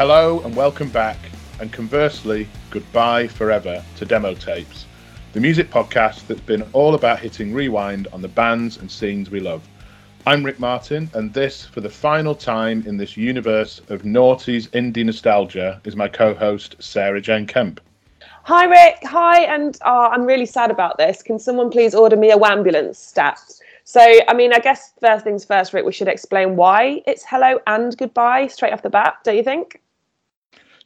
Hello and welcome back, and conversely, goodbye forever to Demo Tapes, the music podcast that's been all about hitting rewind on the bands and scenes we love. I'm Rick Martin, and this, for the final time in this universe of noughties indie nostalgia, is my co-host Sarah Jane Kemp. Hi Rick, hi, and I'm really sad about this. Can someone please order me a Wambulance stat? So, I mean, I guess first things first, Rick, we should explain why it's hello and goodbye straight off the bat, don't you think?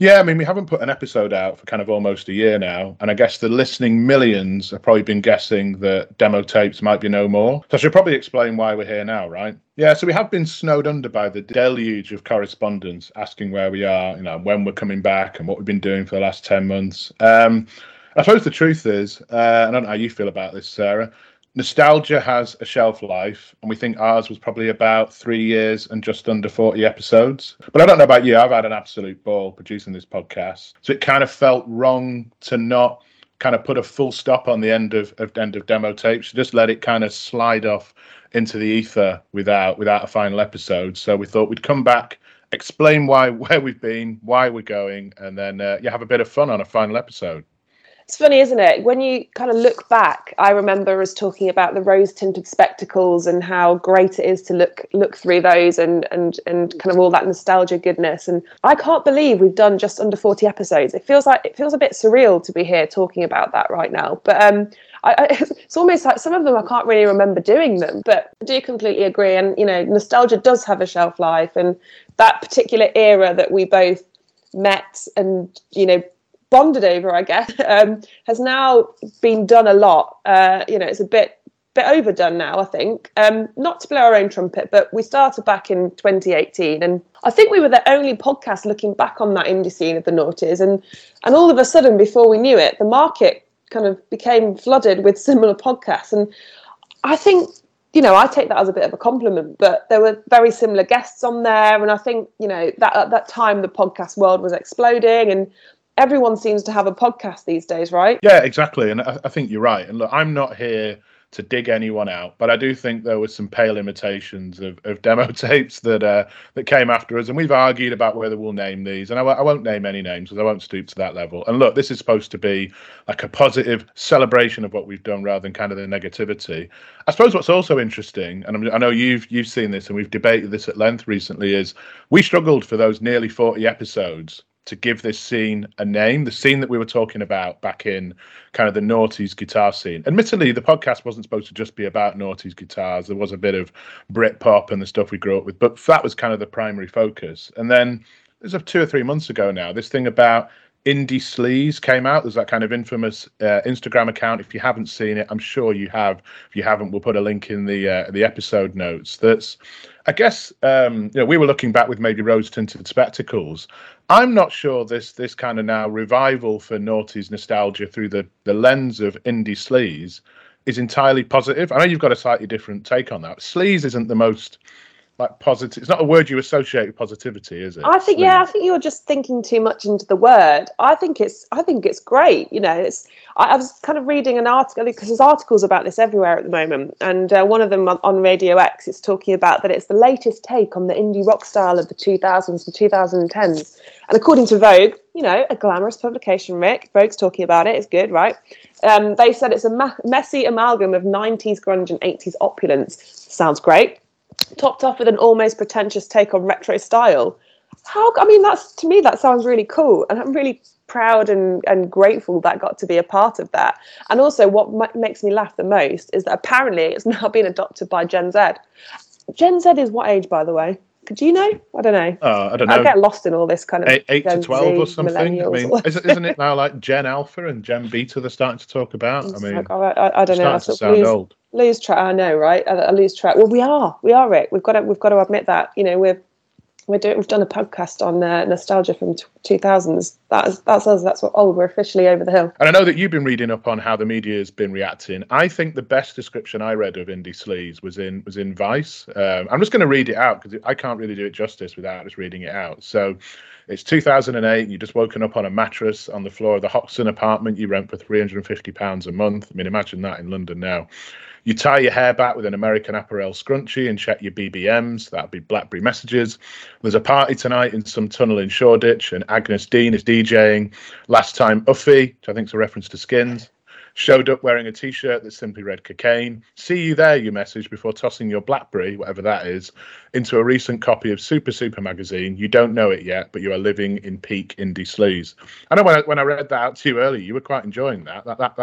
Yeah, I mean, we haven't put an episode out for kind of almost a year now, and I guess the listening millions have probably been guessing that Demo Tapes might be no more. So I should probably explain why we're here now, right? Yeah, so we have been snowed under by the deluge of correspondence asking where we are, you know, when we're coming back and what we've been doing for the last 10 months. I suppose the truth is, I don't know how you feel about this, Sarah, nostalgia has a shelf life, and we think ours was probably about 3 years and just under 40 episodes. But I don't know about you, I've had an absolute ball producing this podcast. So it kind of felt wrong to not kind of put a full stop on the end of Demo Tapes, just let it kind of slide off into the ether without a final episode. So we thought we'd come back, explain where we've been, why we're going, and then have a bit of fun on a final episode. It's funny, isn't it? When you kind of look back, I remember us talking about the rose-tinted spectacles and how great it is to look through those and kind of all that nostalgia goodness. And I can't believe we've done just under 40 episodes. It feels a bit surreal to be here talking about that right now. But it's almost like some of them I can't really remember doing them. But I do completely agree. And, you know, nostalgia does have a shelf life. And that particular era that we both met and, you know, bonded over, I guess, has now been done a lot. It's a bit overdone now, I think. Not to blow our own trumpet, but we started back in 2018, and I think we were the only podcast looking back on that indie scene of the noughties, and all of a sudden, before we knew it, the market kind of became flooded with similar podcasts. And I think, you know, I take that as a bit of a compliment, but there were very similar guests on there, and I think, you know, that at that time the podcast world was exploding, and everyone seems to have a podcast these days, right? Yeah, exactly. And I think you're right. And look, I'm not here to dig anyone out, but I do think there were some pale imitations of Demo Tapes that came after us. And we've argued about whether we'll name these. And I won't name any names because I won't stoop to that level. And look, this is supposed to be like a positive celebration of what we've done rather than kind of the negativity. I suppose what's also interesting, and I know you've seen this and we've debated this at length recently, is we struggled for those nearly 40 episodes to give this scene a name, the scene that we were talking about back in kind of the noughties guitar scene. Admittedly, the podcast wasn't supposed to just be about noughties guitars. There was a bit of Britpop and the stuff we grew up with, but that was kind of the primary focus. And then as of 2 or 3 months ago now, this thing about Indie Sleaze came out. There's that kind of infamous Instagram account. If you haven't seen it, I'm sure you have. If you haven't, we'll put a link in the episode notes. That's, I guess, we were looking back with maybe rose-tinted spectacles. I'm not sure this kind of now revival for noughties nostalgia through the lens of Indie Sleaze is entirely positive. I know you've got a slightly different take on that. Sleaze isn't the most like positive. It's not a word you associate with positivity, is it? I think, yeah, I think you're just thinking too much into the word. I think it's great. You know, I was kind of reading an article because there's articles about this everywhere at the moment, and one of them on Radio X is talking about that it's the latest take on the indie rock style of the 2000s and 2010s. And according to Vogue, you know, a glamorous publication, Rick, Vogue's talking about it, it's good, right? They said it's a messy amalgam of 90s grunge and 80s opulence. Sounds great. Topped off with an almost pretentious take on retro style. To me, that sounds really cool. And I'm really proud and grateful that I got to be a part of that. And also what makes me laugh the most is that apparently it's now been adopted by Gen Z. Gen Z is what age, by the way? Do you know? I don't know. I don't know. I get lost in all this kind of 8 Gen to 12 Z, or something. I mean, isn't it now like Gen Alpha and Gen Beta they're starting to talk about? I mean, like, I don't know. I sound old. Lose track. I know, right? I lose track. Well, we are, Rick. We've got to admit that. You know, we've done a podcast on nostalgia from 2000s. That's us. That's what old. We're officially over the hill. And I know that you've been reading up on how the media has been reacting. I think the best description I read of Indie Sleaze was in Vice. I'm just going to read it out because I can't really do it justice without just reading it out. So. It's 2008, you've just woken up on a mattress on the floor of the Hoxton apartment you rent for £350 a month. I mean, imagine that in London now. You tie your hair back with an American Apparel scrunchie and check your BBMs. That'd be BlackBerry messages. There's a party tonight in some tunnel in Shoreditch, and Agnes Dean is DJing. Last time, Uffie, which I think is a reference to Skins, showed up wearing a T-shirt that simply read cocaine. See you there, you message, before tossing your BlackBerry, whatever that is, into a recent copy of Super Super magazine. You don't know it yet, but you are living in peak Indie Sleaze. I know when I read that out to you earlier, you were quite enjoying that. That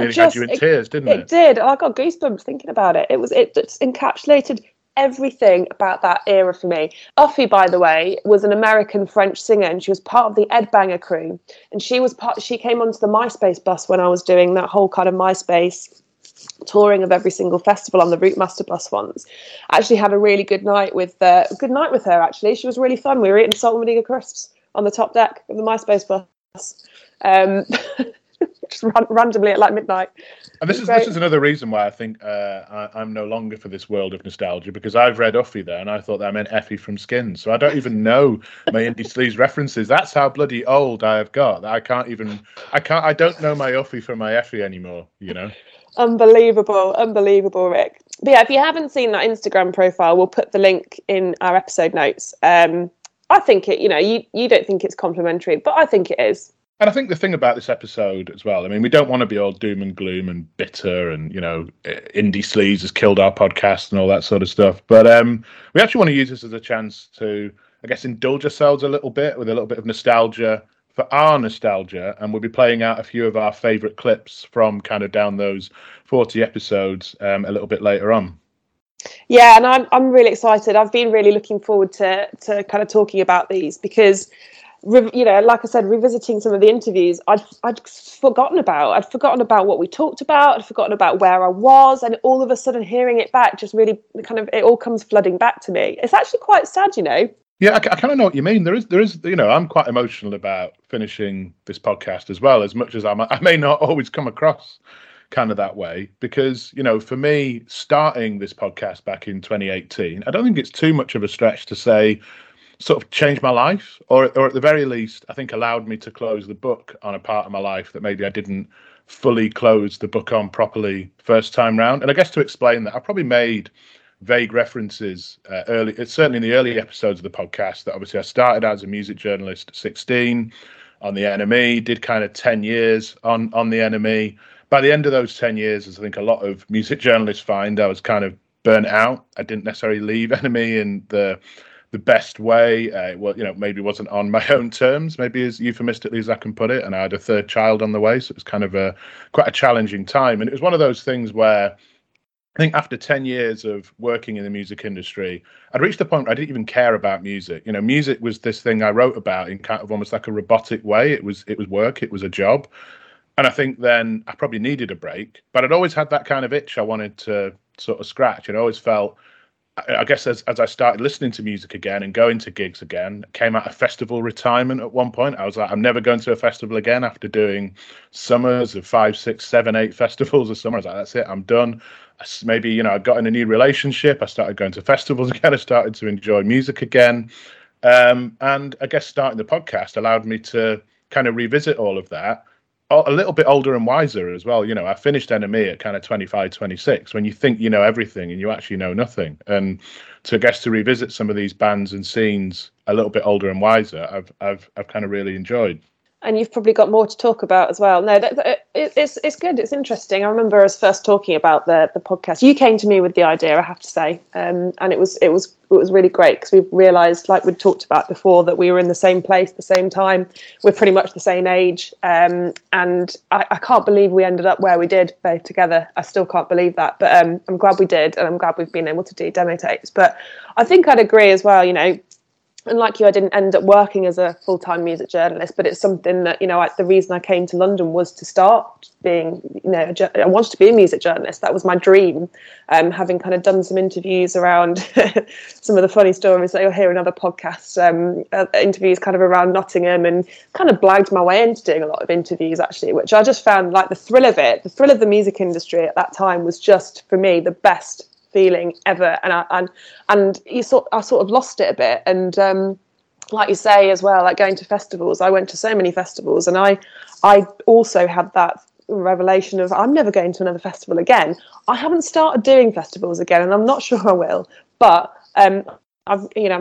really just had you in tears, didn't it? It did. I got goosebumps thinking about it. It just encapsulated everything about that era for me. Uffie, by the way, was an American French singer, and she was part of the Ed Banger crew. And she came onto the MySpace bus when I was doing that whole kind of MySpace touring of every single festival on the Routemaster bus once. I actually had a really good night with her. Actually, she was really fun. We were eating salt and vinegar crisps on the top deck of the MySpace bus. Just randomly at like midnight. And this is another reason why I think I'm no longer for this world of nostalgia, because I've read Uffie there and I thought that meant Effie from Skins, so I don't even know my Indie Sleaze references. That's how bloody old I have got. I don't know my Uffie from my Effie anymore. You know, unbelievable, Rick. But yeah, if you haven't seen that Instagram profile, we'll put the link in our episode notes. I think it. You know, you don't think it's complimentary, but I think it is. And I think the thing about this episode as well, I mean, we don't want to be all doom and gloom and bitter and, you know, Indie Sleaze has killed our podcast and all that sort of stuff. But we actually want to use this as a chance to, I guess, indulge ourselves a little bit with a little bit of nostalgia for our nostalgia. And we'll be playing out a few of our favourite clips from kind of down those 40 episodes a little bit later on. Yeah, and I'm really excited. I've been really looking forward to kind of talking about these because, you know, like I said, revisiting some of the interviews, I'd forgotten about what we talked about. I'd forgotten about where I was, and all of a sudden, hearing it back just really kind of, it all comes flooding back to me. It's actually quite sad, you know. Yeah, I kind of know what you mean. There is, you know, I'm quite emotional about finishing this podcast as well, as much as I may not always come across kind of that way, because, you know, for me, starting this podcast back in 2018, I don't think it's too much of a stretch to say sort of changed my life, or at the very least, I think allowed me to close the book on a part of my life that maybe I didn't fully close the book on properly first time round. And I guess to explain that, I probably made vague references certainly in the early episodes of the podcast, that obviously I started as a music journalist at 16 on the NME, did kind of 10 years on the NME. By the end of those 10 years, as I think a lot of music journalists find, I was kind of burnt out. I didn't necessarily leave NME in the best way. Well, you know, maybe wasn't on my own terms, maybe as euphemistically as I can put it. And I had a third child on the way, so it was kind of quite a challenging time. And it was one of those things where I think after 10 years of working in the music industry, I'd reached the point where I didn't even care about music. You know, music was this thing I wrote about in kind of almost like a robotic way. It was work, it was a job. And I think then I probably needed a break, but I'd always had that kind of itch I wanted to sort of scratch. It always felt, I guess, as I started listening to music again and going to gigs again, came out of festival retirement at one point. I was like, I'm never going to a festival again after doing summers of 5, 6, 7, 8 festivals a summer. I was like, that's it, I'm done. Maybe, you know, I got in a new relationship. I started going to festivals again. I started to enjoy music again. And I guess starting the podcast allowed me to kind of revisit all of that. A little bit older and wiser as well. You know, I finished NME at kind of 25, 26, when you think you know everything and you actually know nothing. And to, I guess, to revisit some of these bands and scenes a little bit older and wiser, I've kind of really enjoyed. And you've probably got more to talk about as well. No, it's good. It's interesting. I remember us first talking about the podcast. You came to me with the idea, I have to say, and it was really great, because we've realised, like we'd talked about before, that we were in the same place, the same time. We're pretty much the same age, and I can't believe we ended up where we did, both together. I still can't believe that, but I'm glad we did, and I'm glad we've been able to do demo tapes. But I think I'd agree as well. You know, and like you, I didn't end up working as a full-time music journalist, but it's something that, you know, the reason I came to London was to start being, you know, I wanted to be a music journalist. That was my dream. Having kind of done some interviews around some of the funny stories that you'll hear in other podcasts, interviews kind of around Nottingham, and kind of blagged my way into doing a lot of interviews, actually, which I just found, like, the thrill of the music industry at that time was just, for me, the best feeling ever. And I sort of lost it a bit. And like you say as well, like going to festivals, I went to so many festivals, and I also had that revelation of I'm never going to another festival again. I haven't started doing festivals again, and I'm not sure I will, but I'm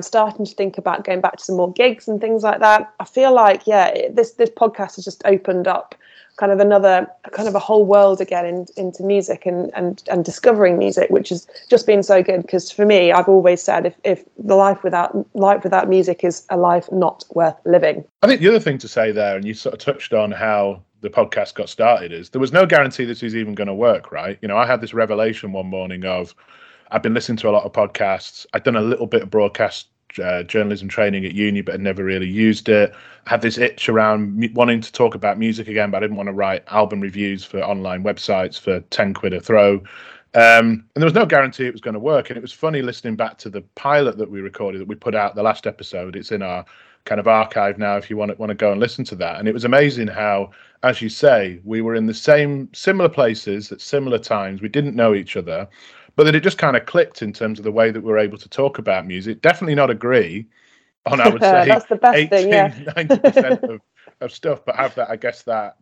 starting to think about going back to some more gigs and things like that. I feel like, this podcast has just opened up kind of another kind of a whole world again into music and discovering music, which has just been so good. Because for me, I've always said if the life without music is a life not worth living. I think the other thing to say there, and you sort of touched on how the podcast got started, is there was no guarantee this is even going to work, right? You know, I had this revelation one morning of, I've been listening to a lot of podcasts. I'd done a little bit of broadcast journalism training at uni, but had never really used it. I had this itch around wanting to talk about music again, but I didn't want to write album reviews for online websites for 10 quid a throw. And there was no guarantee it was going to work. And it was funny listening back to the pilot that we recorded, that we put out the last episode. It's in our kind of archive now if you want to go and listen to that. And it was amazing how, as you say, we were in the similar places at similar times. We didn't know each other. But that it just kind of clicked in terms of the way that we're able to talk about music. Definitely not agree on, I would say, that's the best 18, thing, yeah. 90% of stuff, but have that, I guess, that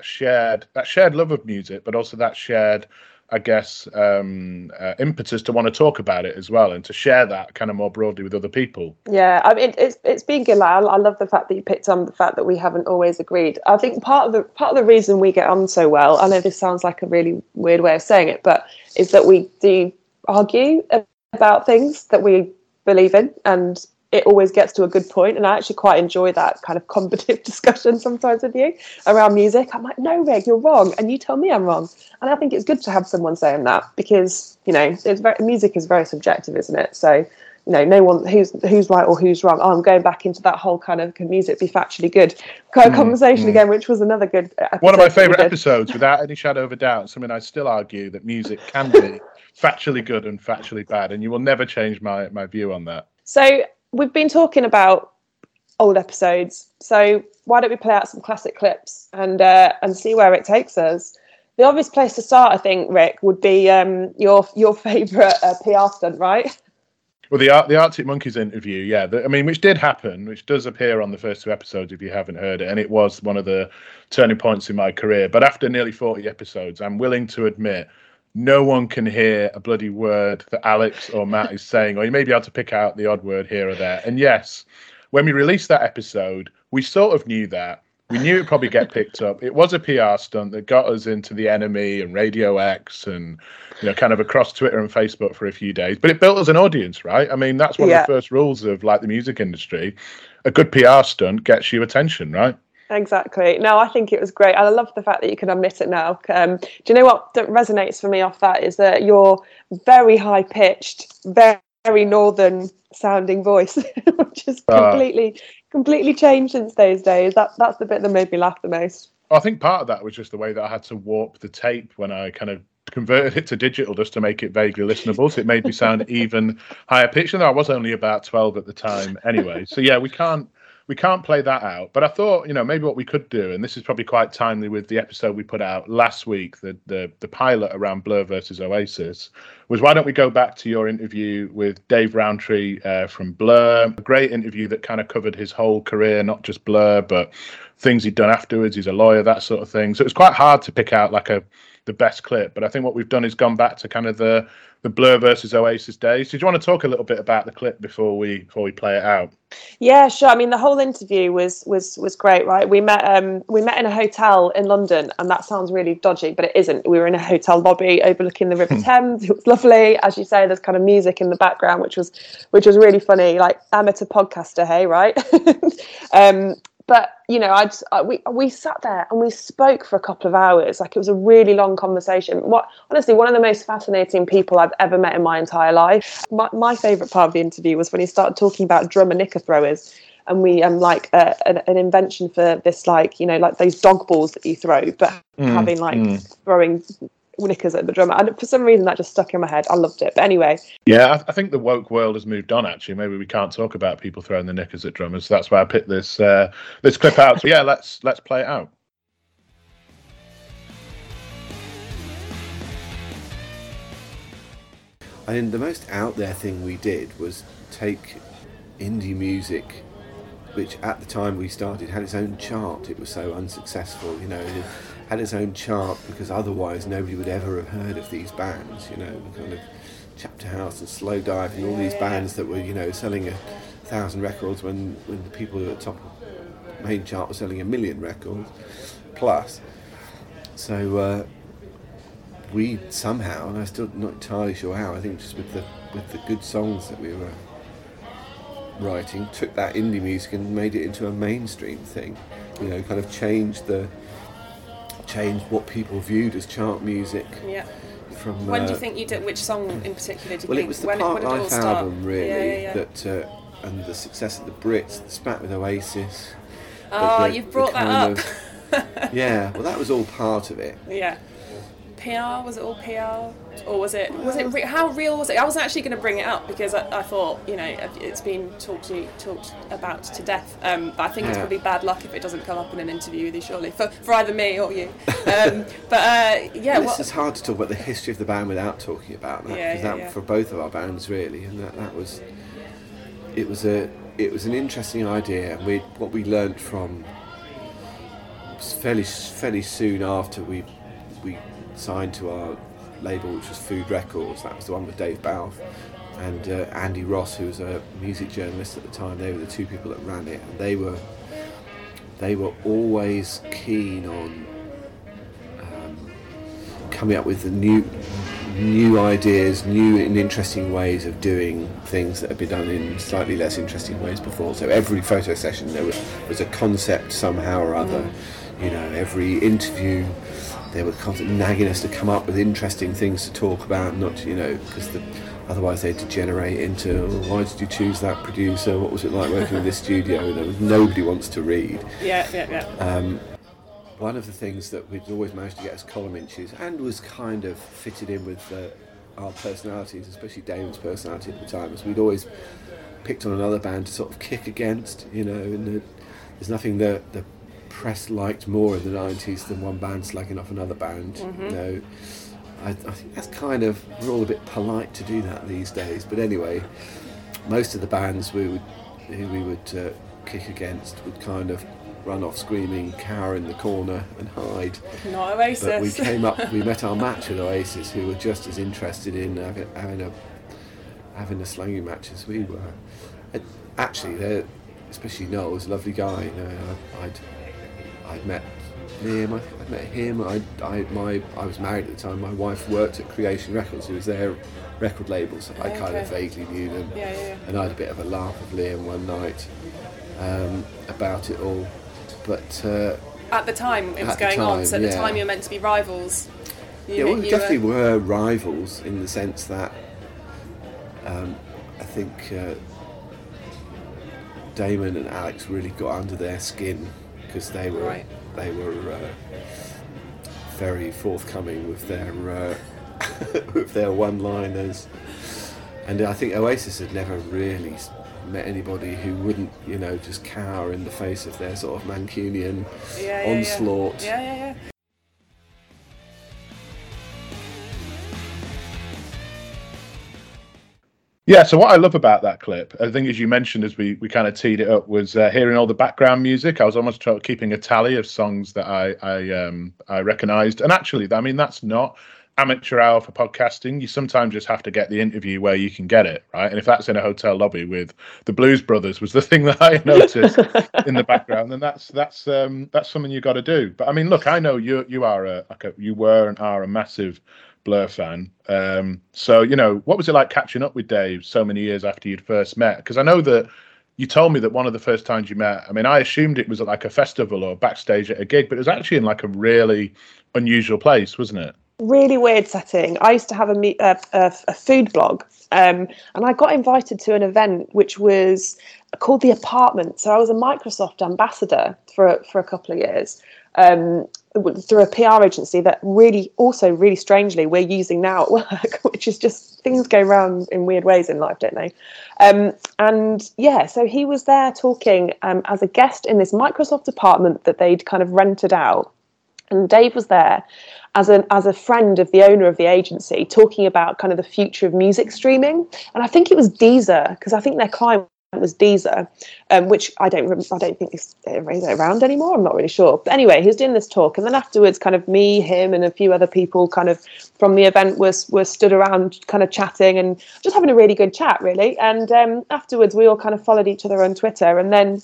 shared love of music, but also that shared, I guess, impetus to want to talk about it as well, and to share that kind of more broadly with other people. Yeah, I mean, it's been good. Like, I love the fact that you picked on the fact that we haven't always agreed. I think part of the reason we get on so well, I know this sounds like a really weird way of saying it, but is that we do argue about things that we believe in, and it always gets to a good point. And I actually quite enjoy that kind of competitive discussion sometimes with you around music. I'm like, no, Rick, you're wrong, and you tell me I'm wrong. And I think it's good to have someone saying that, because, you know, music is very subjective, isn't it? So, you know, no one who's right or who's wrong. Oh, I'm going back into that whole kind of, can music be factually good kind of conversation again, which was another good episode. One of my favourite episodes, without any shadow of a doubt. Something I still argue, that music can be factually good and factually bad, and you will never change my view on that. So, we've been talking about old episodes, so why don't we play out some classic clips and see where it takes us? The obvious place to start, I think, Rick, would be your favourite PR stunt, right? Well, the Arctic Monkeys interview, yeah. Which did happen, which does appear on the first two episodes if you haven't heard it, and it was one of the turning points in my career. But after nearly 40 episodes, I'm willing to admit, no one can hear a bloody word that Alex or Matt is saying, or you may be able to pick out the odd word here or there. And yes, when we released that episode, we sort of knew that. We knew it'd probably get picked up. It was a PR stunt that got us into The Enemy and Radio X and, you know, kind of across Twitter and Facebook for a few days. But it built us an audience, right? I mean, that's one of the first rules of, like, the music industry. A good PR stunt gets you attention, right? Exactly. No, I think it was great. I love the fact that you can admit it now. Do you know what resonates for me off that is that your very high-pitched, very northern-sounding voice, which has completely changed since those days. That's the bit that made me laugh the most. I think part of that was just the way that I had to warp the tape when I kind of converted it to digital, just to make it vaguely listenable, so it made me sound even higher-pitched. And I was only about 12 at the time anyway. So, yeah, we can't play that out. But I thought, you know, maybe what we could do, and this is probably quite timely with the episode we put out last week, the pilot around Blur versus Oasis, was why don't we go back to your interview with Dave Rowntree from Blur. A great interview that kind of covered his whole career, not just Blur, but things he'd done afterwards. He's a lawyer, that sort of thing. So it was quite hard to pick out the best clip. But I think what we've done is gone back to kind of the Blur versus Oasis days. Did you want to talk a little bit about the clip before we play it out? Yeah, sure. I mean, the whole interview was great, right? We met in a hotel in London, and that sounds really dodgy, but it isn't. We were in a hotel lobby overlooking the River Thames. It was lovely. As you say, there's kind of music in the background, which was really funny, like amateur podcaster, hey, right? But, you know, we sat there and we spoke for a couple of hours. Like, it was a really long conversation. Honestly, one of the most fascinating people I've ever met in my entire life. My favourite part of the interview was when he started talking about drum and knicker throwers. And we an invention for this, like, you know, like those dog balls that you throw, but throwing knickers at the drummer. And for some reason that just stuck in my head. I loved it. But anyway, I think the woke world has moved on. Actually, maybe we can't talk about people throwing the knickers at drummers, so that's why I picked this clip out. So yeah, let's play it out. I mean, the most out there thing we did was take indie music, which at the time we started had its own chart. It was so unsuccessful, you know, had its own chart, because otherwise nobody would ever have heard of these bands, you know, kind of Chapter House and Slow Dive and all these bands that were, you know, selling 1,000 records when the people who were at the top of the main chart were selling 1 million records plus. So we somehow, and I'm still not entirely sure how, I think just with the good songs that we were writing, took that indie music and made it into a mainstream thing, you know, kind of changed what people viewed as chart music. Yeah. From when do you think you did? Which song in particular do you think? Well, it was the Park Life album, really, that and the success of the Brits, the spat with Oasis. Oh, you've brought that up. Yeah, well, that was all part of it. Yeah. PR, was it all PR, or was it how real was it? I was actually going to bring it up because I thought, you know, it's been talked about to death, but I think it's probably bad luck if it doesn't come up in an interview with you, surely, for either me or you. It's hard to talk about the history of the band without talking about that, for both of our bands, really, and that was an interesting idea, and what we learnt from was fairly soon after we signed to our label, which was Food Records. That was the one with Dave Balfe and Andy Ross, who was a music journalist at the time. They were the two people that ran it, and they were always keen on coming up with the new ideas, new and interesting ways of doing things that had been done in slightly less interesting ways before. So every photo session there was a concept somehow or other. You know, every interview they were constantly nagging us to come up with interesting things to talk about, not, you know, because otherwise they degenerate into, oh, why did you choose that producer? What was it like working in this studio? Nobody wants to read. Yeah. One of the things that we'd always managed to get as column inches, and was kind of fitted in with our personalities, especially Damon's personality at the time, is we'd always picked on another band to sort of kick against, you know, and there's nothing that the press liked more in the 90s than one band slagging off another band. Mm-hmm. You know, I think that's kind of, we're all a bit polite to do that these days, but anyway, most of the bands who we would kick against would kind of run off screaming, cower in the corner and hide. Not Oasis. But we met our match with Oasis, who were just as interested in having a slanging match as we were. Actually, especially Noel was a lovely guy. You know, I'd met Liam, I was married at the time, my wife worked at Creation Records, who was their record label, so I kind of vaguely knew them, and I had a bit of a laugh with Liam one night about it all, but... at the time it was going on, so at the time you were meant to be rivals. We definitely were rivals in the sense that I think Damon and Alex really got under their skin, because they were very forthcoming with their with their one-liners, and I think Oasis had never really met anybody who wouldn't, you know, just cower in the face of their sort of Mancunian onslaught. Yeah. Yeah, so what I love about that clip, I think, as you mentioned, as we kind of teed it up, was hearing all the background music. I was almost keeping a tally of songs that I recognised. And actually, I mean, that's not amateur hour for podcasting. You sometimes just have to get the interview where you can get it, right? And if that's in a hotel lobby with the Blues Brothers was the thing that I noticed in the background, then that's something you got to do. But I mean, look, I know you were and are a massive Blur fan, so, you know, what was it like catching up with Dave so many years after you'd first met? Because I know that you told me that one of the first times you met, I mean, I assumed it was at like a festival or backstage at a gig, but it was actually in like a really unusual place, wasn't it? Really weird setting. I used to have a food blog, and I got invited to an event which was called The Apartment. So I was a Microsoft ambassador for a couple of years, through a PR agency that really strangely we're using now at work, which is just, things go round in weird ways in life, don't they? So he was there talking as a guest in this Microsoft apartment that they'd kind of rented out, and Dave was there as a friend of the owner of the agency, talking about kind of the future of music streaming. And I think it was Deezer, because I think their client was Deezer, which I don't think is around anymore. I'm not really sure. But anyway, he was doing this talk, and then afterwards, kind of me, him, and a few other people, kind of from the event, were stood around, kind of chatting and just having a really good chat, really. And afterwards, we all kind of followed each other on Twitter, and then.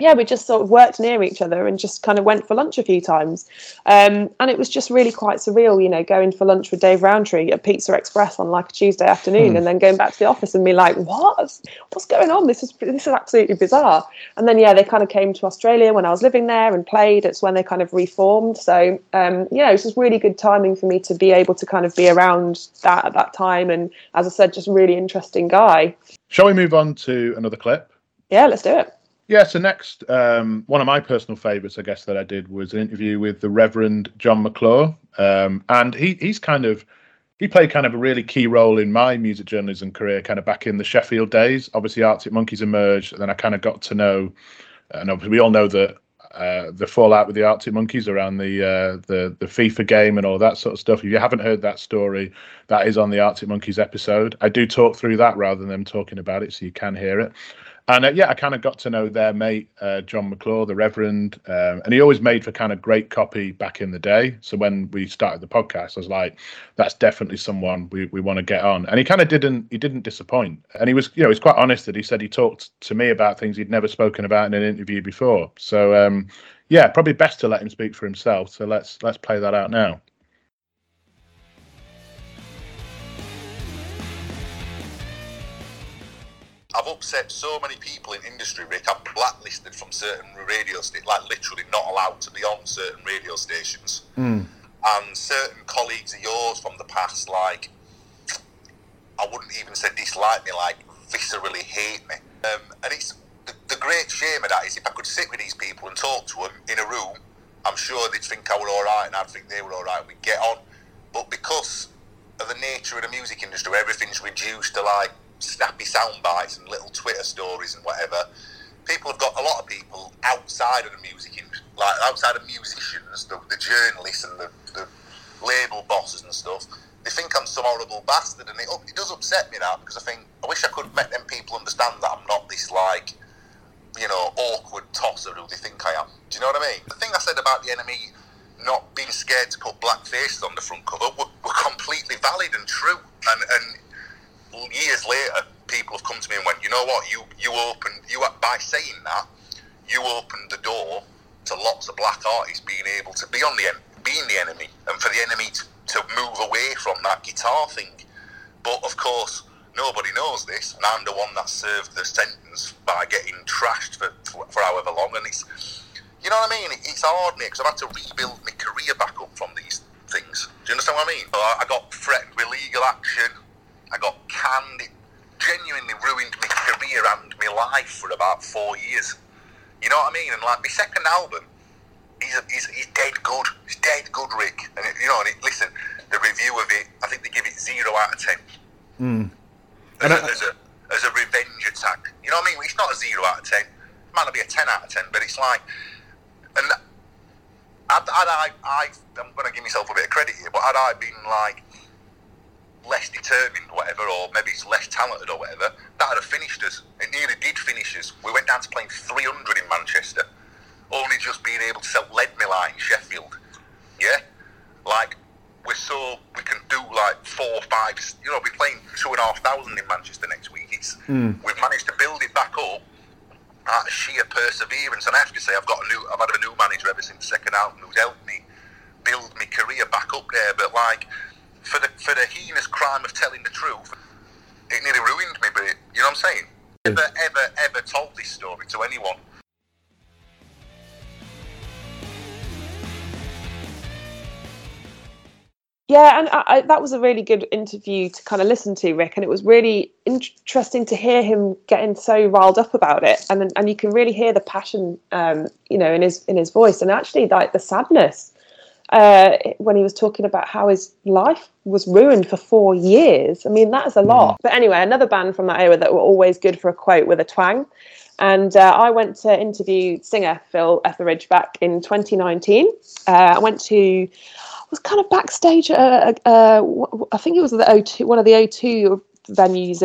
Yeah, we just sort of worked near each other and just kind of went for lunch a few times. And it was just really quite surreal, you know, going for lunch with Dave Rowntree at Pizza Express on like a Tuesday afternoon and then going back to the office and be like, what's going on? This is absolutely bizarre. And then, yeah, they kind of came to Australia when I was living there and played. It's when they kind of reformed. So, yeah, it was just really good timing for me to be able to kind of be around that at that time. And as I said, just really interesting guy. Shall we move on to another clip? Yeah, let's do it. Yeah, so next, one of my personal favourites, I guess, that I did was an interview with the Reverend John McClure. And he played kind of a really key role in my music journalism career, kind of back in the Sheffield days. Obviously, Arctic Monkeys emerged, and then I kind of got to know, and obviously we all know the fallout with the Arctic Monkeys around the FIFA game and all that sort of stuff. If you haven't heard that story, that is on the Arctic Monkeys episode. I do talk through that rather than them talking about it, so you can hear it. And yeah, I kind of got to know their mate, John McClure, the Reverend, and he always made for kind of great copy back in the day. So when we started the podcast, I was like, that's definitely someone we want to get on. And he kind of didn't disappoint. And he was, you know, he's quite honest that he said he talked to me about things he'd never spoken about in an interview before. So yeah, probably best to let him speak for himself. So let's play that out now. I've upset so many people in industry, Rick. I'm blacklisted from certain radio stations, like literally not allowed to be on certain radio stations. Mm. And certain colleagues of yours from the past, like, I wouldn't even say dislike me, like, viscerally hate me. And it's the great shame of that is if I could sit with these people and talk to them in a room, I'm sure they'd think I were all right and I'd think they were all right. We'd get on. But because of the nature of the music industry, everything's reduced to, like, snappy sound bites and little Twitter stories and whatever. People have got a lot of people outside of the music industry, like outside of musicians, the journalists and the label bosses and stuff. They think I'm some horrible bastard, and it does upset me now, because I think I wish I could make them people understand that I'm not this, like, you know, awkward tosser who they think I am. Do you know what I mean? The thing I said about The Enemy not being scared to put black faces on the front cover were completely valid and true, and years later, people have come to me and went, you know what, you opened, by saying that, you opened the door to lots of black artists being able to be on being The Enemy, and for The Enemy to move away from that guitar thing. But of course, nobody knows this, and I'm the one that served the sentence by getting trashed for however long, and it's, you know what I mean, it's hard, mate, because I've had to rebuild my career back up from these things. Do you understand what I mean? So I got threatened with legal action, I got canned. It genuinely ruined my career and my life for about 4 years. You know what I mean? And like my second album, is dead good. It's dead good, Rick. And it, you know, and it, listen, the review of it, I think they give it 0 out of 10. Mm. As a revenge attack. You know what I mean? It's not a 0 out of 10. It might not be a 10 out of 10, but it's like, and I'm going to give myself a bit of credit here, but had I been like less determined, whatever, or maybe it's less talented or whatever, that would have finished us. It nearly did finish us. We went down to playing 300 in Manchester, only just being able to sell lead mill in Sheffield. Yeah, like we can do like 4 or 5. You know, we're playing 2,500 in Manchester next week. We've managed to build it back up out of sheer perseverance. And I have to say, I've had a new manager ever since the second album who's helped me build my career back up there. But like, for the heinous crime of telling the truth, it nearly ruined me, but you know what I'm saying? Ever told this story to anyone. Yeah, and I that was a really good interview to kind of listen to, Rick, and it was really interesting to hear him getting so riled up about it, and you can really hear the passion, you know, in his voice, and actually like the sadness. When he was talking about how his life was ruined for 4 years. I mean, that's a lot. But anyway, another band from that era that were always good for a quote were The Twang. And I went to interview singer Phil Etheridge back in 2019. I was kind of backstage at, I think it was the O2, one of the O2 venues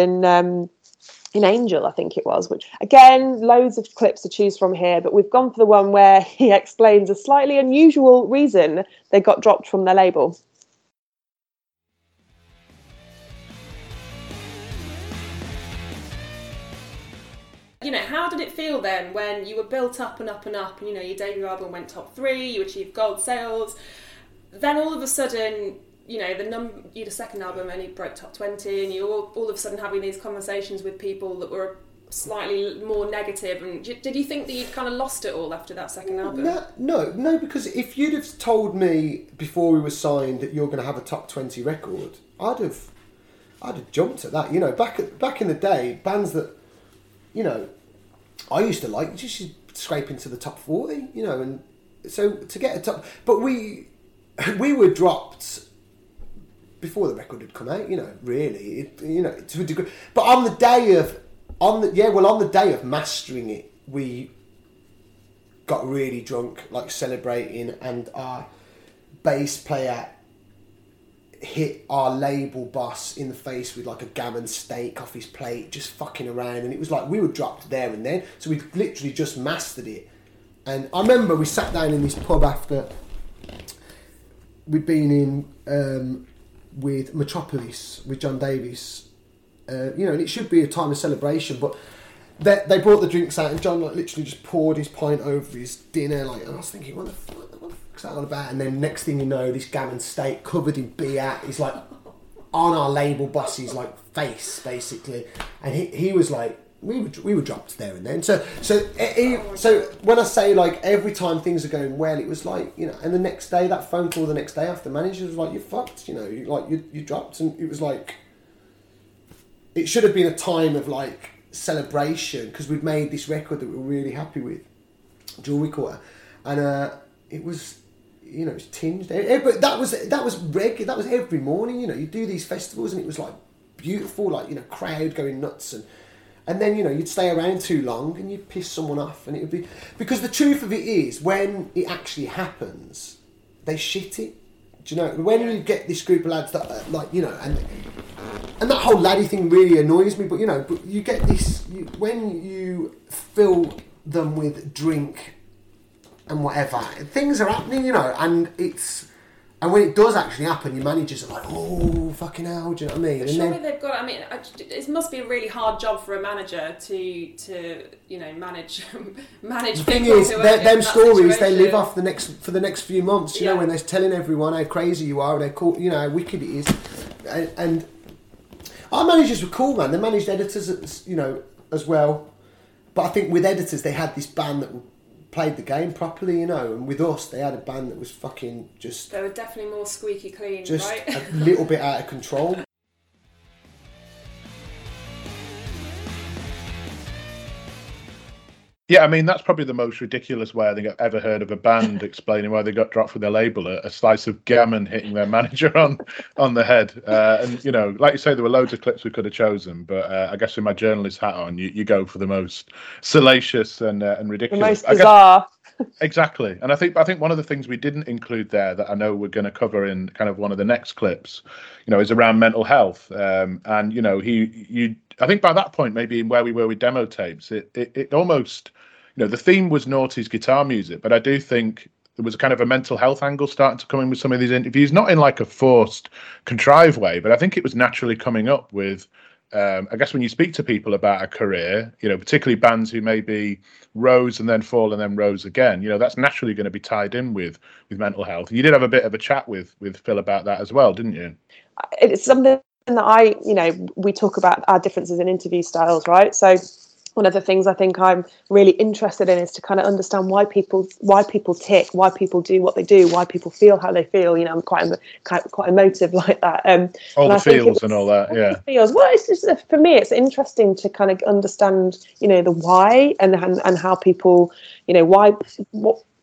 in Angel, I think it was, which again, loads of clips to choose from here, but we've gone for the one where he explains a slightly unusual reason they got dropped from their label. You know, how did it feel then when you were built up and up and up, and you know, your debut album went top 3, you achieved gold sales, then all of a sudden, you know, the second album only broke top 20, and you all of a sudden having these conversations with people that were slightly more negative, and did you think that you'd kind of lost it all after that second album? No, because if you'd have told me before we were signed that you're going to have a top 20 record, I'd have jumped at that. You know, back in the day, bands that, you know, I used to like, just scrape into the top 40, you know, and so to get a top... But we were dropped before the record had come out, you know, really, to a degree. But on the day of mastering it, we got really drunk, like celebrating, and our bass player hit our label boss in the face with like a gammon steak off his plate, just fucking around, and it was like we were dropped there and then. So we literally just mastered it. And I remember we sat down in this pub after we'd been in with Metropolis, with John Davies, you know, and it should be a time of celebration, but they brought the drinks out, and John like literally just poured his pint over his dinner, like, and I was thinking, what the fuck's that all about? And then next thing you know, this gammon steak covered in beer is like on our label boss's like face, basically, and he was like, we were dropped there and then. So when I say like every time things are going well, it was like, you know, and the next day, that phone call the next day after manager was like, you're fucked, you know, like you dropped, and it was like, it should have been a time of like celebration because we'd made this record that we were really happy with, Jewelry Quarter, and it was, you know, it was tinged. But that was regular. That was every morning. You know, you do these festivals, and it was like beautiful, like, you know, crowd going nuts and. And then, you know, you'd stay around too long and you'd piss someone off, and it would be... Because the truth of it is, when it actually happens, they shit it. Do you know? When you get this group of lads that, like, you know... And that whole laddie thing really annoys me, but, you know, but you get this... when you fill them with drink and whatever, things are happening, you know, and it's... And when it does actually happen, your managers are like, oh, fucking hell, do you know what I mean? But surely they've got, I mean, it must be a really hard job for a manager to you know, manage people. The thing is, them stories, they live off for the next few months, you know, when they're telling everyone how crazy you are, and they're cool, you know, how wicked it is. And our managers were cool, man. They managed editors, you know, as well. But I think with editors, they had this band that played the game properly, you know, and with us they had a band that was fucking just... They were definitely more squeaky clean, just right? Just a little bit out of control. Yeah, I mean, that's probably the most ridiculous way I think I've ever heard of a band explaining why they got dropped from their label, a slice of gammon hitting their manager on the head. And, you know, like you say, there were loads of clips we could have chosen, but I guess with my journalist hat on, you go for the most salacious and ridiculous. The most bizarre. Exactly. And I think one of the things we didn't include there that I know we're going to cover in kind of one of the next clips, you know, is around mental health. And, you know, I think by that point, maybe where we were with Demo Tapes, it almost, you know, the theme was noughties guitar music, but I do think there was a kind of a mental health angle starting to come in with some of these interviews, not in like a forced, contrived way, but I think it was naturally coming up with, I guess when you speak to people about a career, you know, particularly bands who maybe rose and then fall and then rose again, you know, that's naturally going to be tied in with mental health. You did have a bit of a chat with Phil about that as well, didn't you? It's something that I, you know, we talk about our differences in interview styles, right? So one of the things I think I'm really interested in is to kind of understand why people tick, why people do what they do, why people feel how they feel. You know, I'm quite emotive like that. All the feels and all that, yeah. The feels. Well, it's just, for me, it's interesting to kind of understand, you know, the why and how people, you know,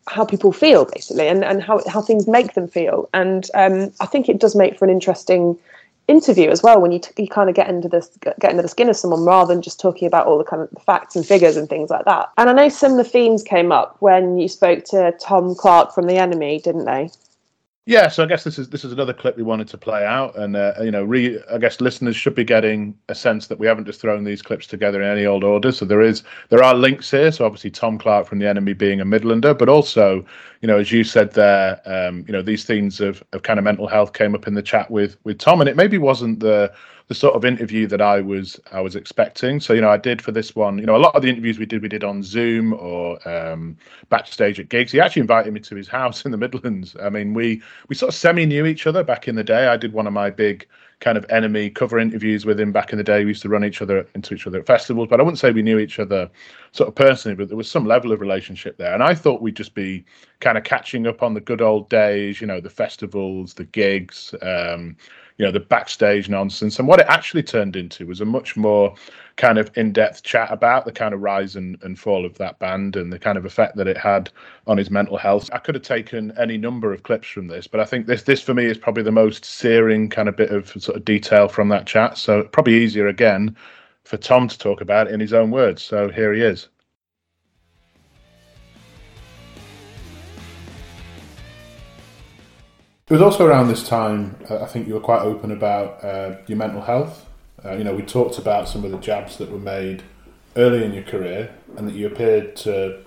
how people feel basically, and how things make them feel. And I think it does make for an interesting interview as well when you kind of get into the skin of someone rather than just talking about all the kind of the facts and figures and things like that. And I know similar themes came up when you spoke to Tom Clark from The Enemy, didn't they? Yeah, so I guess this is another clip we wanted to play out, and I guess listeners should be getting a sense that we haven't just thrown these clips together in any old order. So there are links here. So obviously Tom Clark from The Enemy being a Midlander, but also, as you said there, these themes of kind of mental health came up in the chat with Tom, and it maybe wasn't the sort of interview that I was expecting. So I did for this one, a lot of the interviews we did on Zoom or backstage at gigs. He actually invited me to his house in the Midlands. I mean, we sort of semi knew each other back in the day. I did one of my big kind of Enemy cover interviews with him back in the day. We used to run into each other at festivals, but I wouldn't say we knew each other sort of personally, but there was some level of relationship there. And I thought we'd just be kind of catching up on the good old days, the festivals, the gigs, the backstage nonsense. And what it actually turned into was a much more kind of in-depth chat about the kind of rise and fall of that band and the kind of effect that it had on his mental health. I could have taken any number of clips from this, but I think this for me is probably the most searing kind of bit of sort of detail from that chat. So probably easier again for Tom to talk about it in his own words. So here he is. It was also around this time, I think you were quite open about your mental health. We talked about some of the jabs that were made early in your career and that you appeared to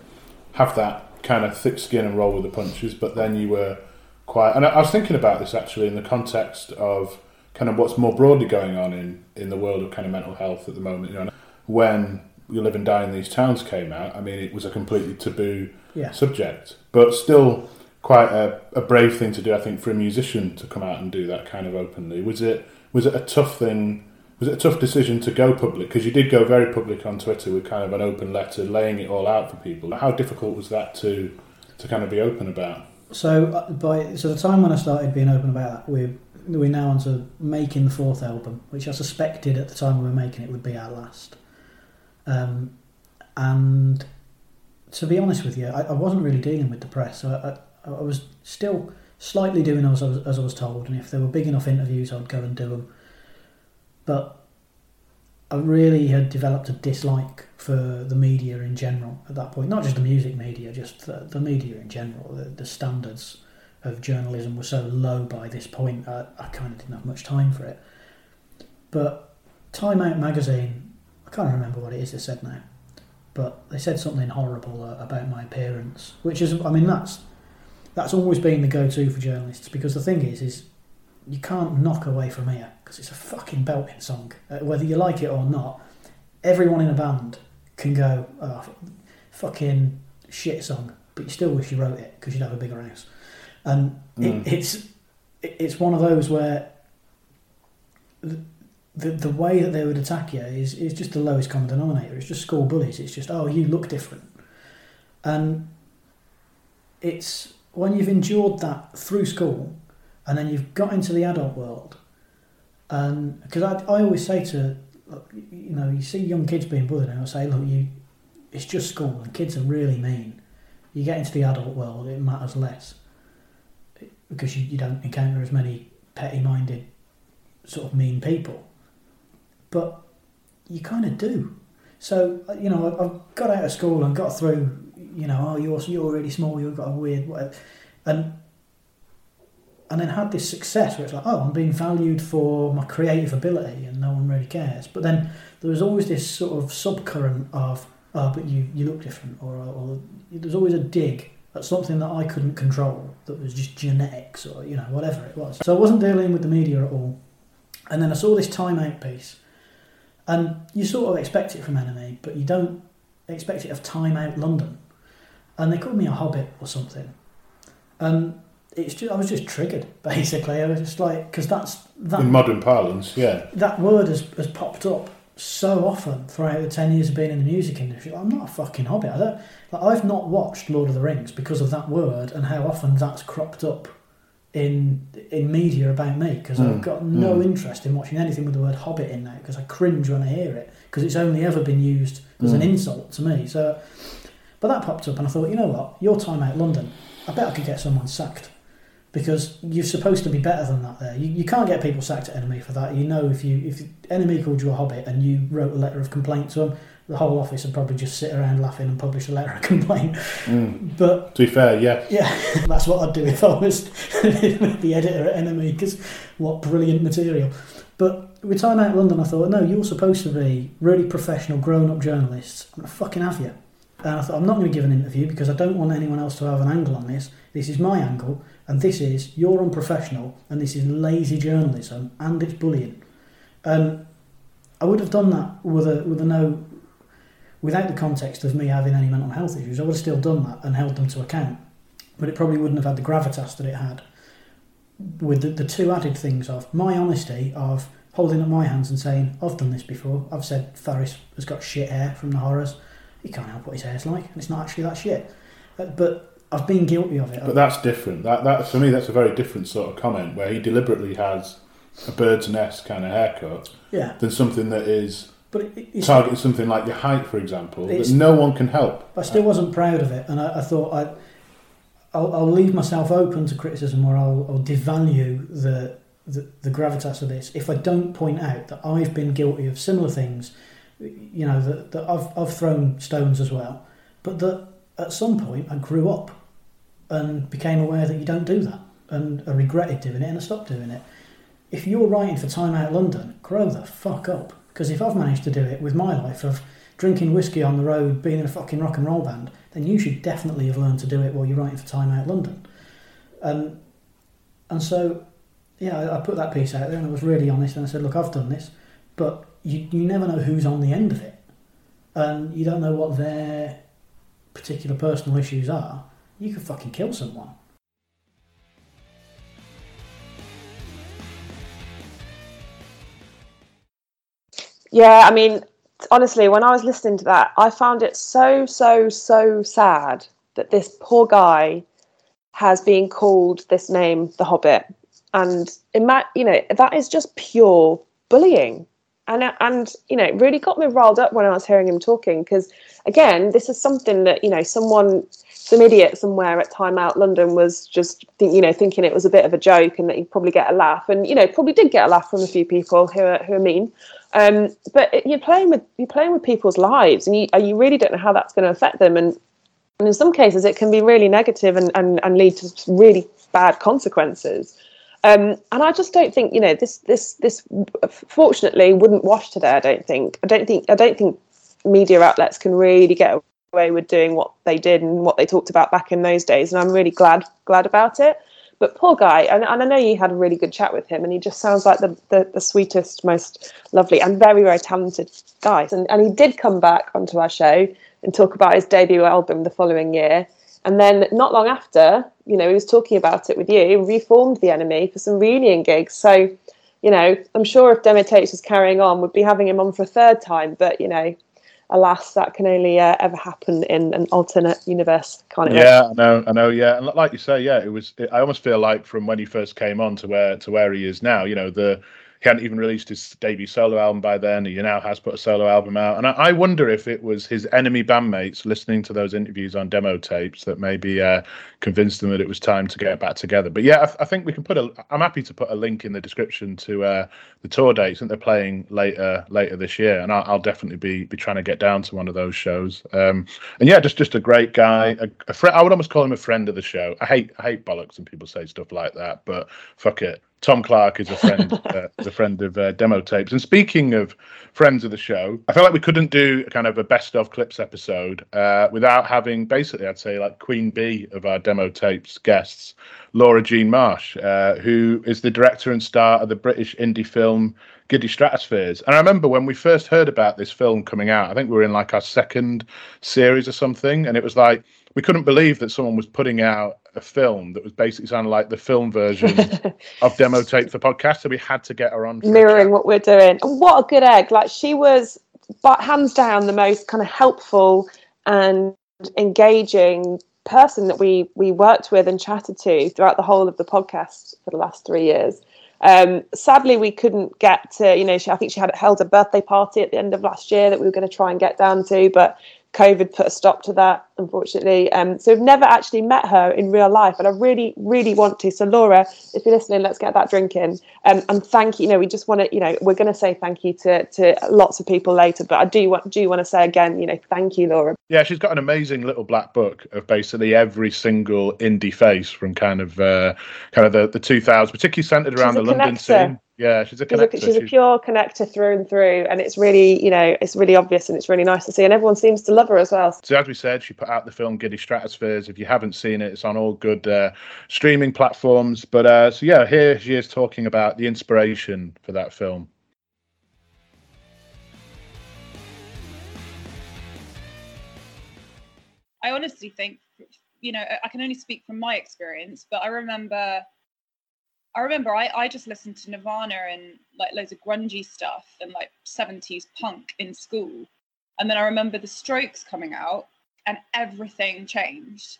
have that kind of thick skin and roll with the punches, but then you were quite... And I was thinking about this actually in the context of kind of what's more broadly going on in the world of kind of mental health at the moment. When You Live and Die in These Towns came out, I mean, it was a completely taboo subject, but still... quite a brave thing to do, I think, for a musician to come out and do that kind of openly. Was it a tough thing? Was it a tough decision to go public? Because you did go very public on Twitter with kind of an open letter, laying it all out for people. How difficult was that to kind of be open about? So the time when I started being open about that, we're now onto making the fourth album, which I suspected at the time we were making it would be our last. And to be honest with you, I wasn't really dealing with the press. I was still slightly doing as I was told, and if there were big enough interviews, I'd go and do them. But I really had developed a dislike for the media in general at that point, not just the music media, just the media in general. The standards of journalism were so low by this point, I kind of didn't have much time for it. But Time Out magazine, I can't remember what it is they said now, but they said something horrible about my appearance, which is, I mean, that's always been the go-to for journalists, because the thing is you can't knock Away From Here, because it's a fucking belting song. Whether you like it or not, everyone in a band can go, oh, fucking shit song, but you still wish you wrote it, because you'd have a bigger house. And it's one of those where the way that they would attack you is just the lowest common denominator. It's just school bullies. It's just, oh, you look different. And it's... when you've endured that through school and then you've got into the adult world, and because I always say you see young kids being bullied and I say, look, it's just school and kids are really mean. You get into the adult world, it matters less, because you don't encounter as many petty-minded sort of mean people, but you kind of do. So, I've got out of school and got through, oh, you're really small, you've got a weird... whatever. And then had this success where it's like, oh, I'm being valued for my creative ability and no one really cares. But then there was always this sort of subcurrent of, oh, but you look different, or there's always a dig at something that I couldn't control that was just genetics or, whatever it was. So I wasn't dealing with the media at all. And then I saw this Time Out piece, and you sort of expect it from NME, but you don't expect it of Time Out London. And they called me a hobbit or something. And it's just, I was just triggered, basically. I was just like, because that's in modern parlance, yeah. That word has popped up so often throughout the 10 years of being in the music industry. I'm not a fucking hobbit. I've not watched Lord of the Rings because of that word and how often that's cropped up in media about me, because I've got no interest in watching anything with the word hobbit in now, because I cringe when I hear it, because it's only ever been used as an insult to me. So... but that popped up and I thought, you know what, your Time Out London, I bet I could get someone sacked, because you're supposed to be better than that there. You can't get people sacked at NME for that. If NME called you a hobbit and you wrote a letter of complaint to them, the whole office would probably just sit around laughing and publish a letter of complaint. But to be fair, yeah, that's what I'd do if I was the editor at NME, because what brilliant material. But with Time Out London, I thought, no, you're supposed to be really professional, grown-up journalists. I'm going to fucking have you. And I thought, I'm not going to give an interview because I don't want anyone else to have an angle on this. This is my angle, and this is, you're unprofessional, and this is lazy journalism, and it's bullying. And I would have done that without the context of me having any mental health issues. I would have still done that and held them to account. But it probably wouldn't have had the gravitas that it had. With the two added things of my honesty, of holding up my hands and saying, I've done this before. I've said Faris has got shit hair from the Horrors. He can't help what his hair's like, and it's not actually that shit. But I've been guilty of it. But that's different. That for me, that's a very different sort of comment, where he deliberately has a bird's nest kind of haircut than something that is... But it's targeting something like your height, for example, that no one can help. I still wasn't proud of it, and I thought... I'll leave myself open to criticism, or I'll devalue the gravitas of this if I don't point out that I've been guilty of similar things, you know, that I've thrown stones as well, but that at some point I grew up and became aware that you don't do that, and I regretted doing it and I stopped doing it. If you're writing for Time Out London, grow the fuck up, because if I've managed to do it with my life of drinking whiskey on the road, being in a fucking rock and roll band, then you should definitely have learned to do it while you're writing for Time Out London. And so, yeah, I put that piece out there and I was really honest and I said, look, I've done this, but you never know who's on the end of it. And you don't know what their particular personal issues are. You could fucking kill someone. Yeah, I mean... Honestly, when I was listening to that, I found it so sad that this poor guy has been called this name, The Hobbit. And, you know, that is just pure bullying. And you know, it really got me riled up when I was hearing him talking, because, again, this is something that, you know, some idiot somewhere at Time Out London was just, thinking it was a bit of a joke and that he'd probably get a laugh. And, you know, probably did get a laugh from a few people who are mean. But you're playing with people's lives, and you really don't know how that's going to affect them, and in some cases it can be really negative and lead to really bad consequences. And I just don't think, you know, this fortunately wouldn't wash today. I don't think media outlets can really get away with doing what they did and what they talked about back in those days, and I'm really glad about it. But poor guy, and I know you had a really good chat with him, and he just sounds like the sweetest, most lovely and very, very talented guy. And he did come back onto our show and talk about his debut album the following year. And then not long after, you know, he was talking about it with you, he reformed The Enemy for some reunion gigs. So, you know, I'm sure if Demo Tapes was carrying on, we'd be having him on for a third time. But, you know, alas, that can only ever happen in an alternate universe, can't it? Yeah, I know. Yeah, and like you say, yeah, it was. I almost feel like from when he first came on to where he is now, you know, he hadn't even released his debut solo album by then. He now has put a solo album out, and I wonder if it was his NME bandmates listening to those interviews on Demo Tapes that maybe convinced them that it was time to get back together. But yeah, I think we can I'm happy to put a link in the description to the tour dates that they're playing later this year, and I'll definitely be trying to get down to one of those shows. And yeah, just a great guy. A friend, I would almost call him a friend of the show. I hate bollocks when people say stuff like that, but fuck it. Tom Clark is a friend of Demo Tapes. And speaking of friends of the show, I felt like we couldn't do kind of a best of clips episode without having basically, I'd say, like Queen Bee of our Demo Tapes guests, Laura Jean Marsh, who is the director and star of the British indie film Giddy Stratospheres. And I remember when we first heard about this film coming out, I think we were in like our second series or something, and it was like, we couldn't believe that someone was putting out a film that was basically sounding like the film version of Demo Tape for podcast, so we had to get her on. Mirroring what we're doing. And what a good egg. Like, she was, but hands down, the most kind of helpful and engaging person that we worked with and chatted to throughout the whole of the podcast for the last 3 years. Sadly, we couldn't get to, you know, I think she held a birthday party at the end of last year that we were going to try and get down to, but COVID put a stop to that, unfortunately. So I've never actually met her in real life, and I really, really want to. So Laura, if you're listening, let's get that drink in. And thank you. You know, we just want to, you know, we're going to say thank you to lots of people later, but I do want to say again, you know, thank you, Laura. Yeah, she's got an amazing little black book of basically every single indie face from kind of the 2000s, particularly centered around the London scene. Yeah, she's a connector. She's a pure connector through and through, and it's really, you know, it's really obvious, and it's really nice to see, and everyone seems to love her as well. So as we said, she put out the film Giddy Stratospheres. If you haven't seen it, it's on all good streaming platforms. But so yeah, here she is talking about the inspiration for that film. I honestly think, you know, I can only speak from my experience, but I just listened to Nirvana and like loads of grungy stuff and like 70s punk in school. And then I remember The Strokes coming out and everything changed.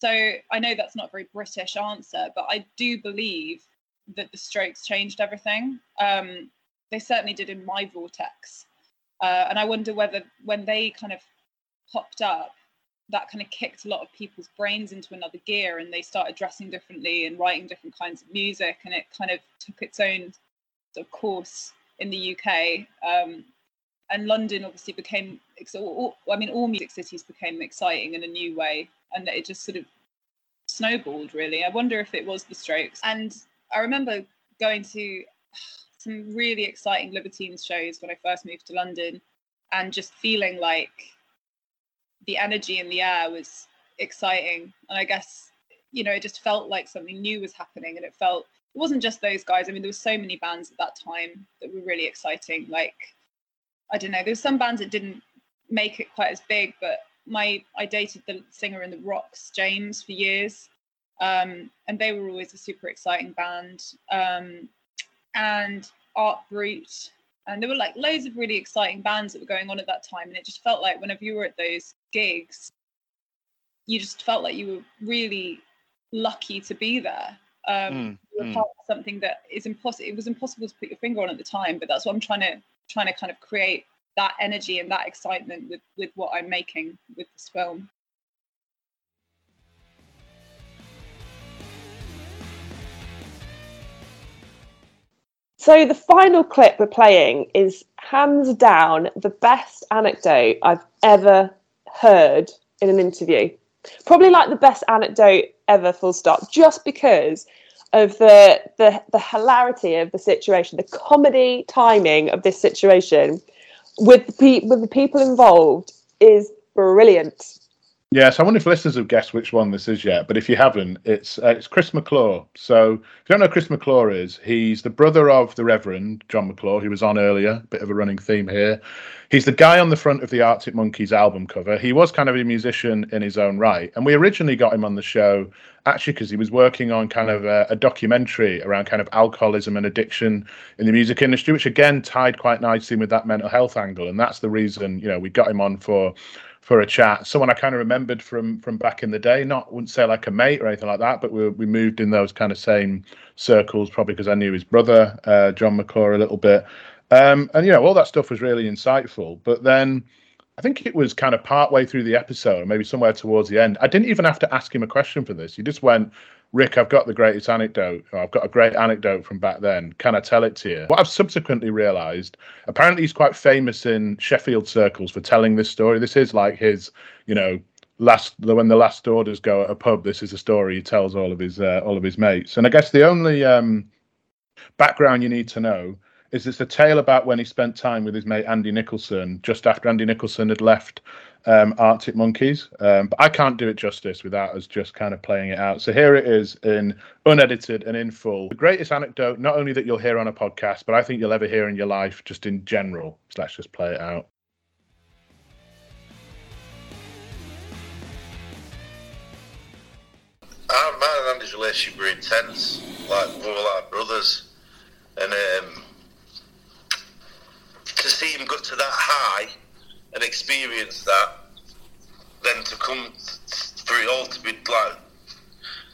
So I know that's not a very British answer, but I do believe that The Strokes changed everything. They certainly did in my vortex. And I wonder whether when they kind of popped up, that kind of kicked a lot of people's brains into another gear, and they started dressing differently and writing different kinds of music, and it kind of took its own sort of course in the UK. And London obviously all music cities became exciting in a new way, and it just sort of snowballed, really. I wonder if it was The Strokes. And I remember going to some really exciting Libertines shows when I first moved to London, and just feeling like the energy in the air was exciting. And I guess, you know, it just felt like something new was happening, and it wasn't just those guys. I mean, there were so many bands at that time that were really exciting. Like, I don't know, there were some bands that didn't make it quite as big, but I dated the singer in The Rocks, James, for years. And they were always a super exciting band. And Art Brut. And there were like loads of really exciting bands that were going on at that time. And it just felt like whenever you were at those gigs, you just felt like you were really lucky to be there. You were part of something that is impossible. It was impossible to put your finger on at the time, but that's what I'm trying to kind of create, that energy and that excitement with what I'm making with this film. So the final clip we're playing is hands down the best anecdote I've ever heard in an interview. Probably like the best anecdote ever, full stop, just because of the hilarity of the situation, the comedy timing of this situation with the people involved is brilliant. Yes, I wonder if listeners have guessed which one this is yet, but if you haven't, it's Chris McClure. So if you don't know who Chris McClure is, he's the brother of the Reverend John McClure, who was on earlier, bit of a running theme here. He's the guy on the front of the Arctic Monkeys album cover. He was kind of a musician in his own right, and we originally got him on the show actually because he was working on kind of a documentary around kind of alcoholism and addiction in the music industry, which again tied quite nicely with that mental health angle, and that's the reason, you know, we got him on for a chat. Someone I kind of remembered from back in the day, wouldn't say like a mate or anything like that, but we moved in those kind of same circles, probably because I knew his brother, John McClure, a little bit. And, you know, all that stuff was really insightful. But then I think it was kind of partway through the episode, maybe somewhere towards the end, I didn't even have to ask him a question for this. He just went, "Rick, I've got a great anecdote from back then. Can I tell it to you?" What I've subsequently realised, apparently he's quite famous in Sheffield circles for telling this story. This is like his, you know, when the last orders go at a pub, this is a story he tells all of his mates. And I guess the only background you need to know is it's a tale about when he spent time with his mate Andy Nicholson just after Andy Nicholson had left Arctic Monkeys. But I can't do it justice without us just kind of playing it out. So here it is, in unedited and in full. The greatest anecdote, not only that you'll hear on a podcast, but I think you'll ever hear in your life, just in general. So let's just play it out. Our man and Andy's relationship were intense, we were like brothers. And to see him go to that high and experience that, then to come for it all to be like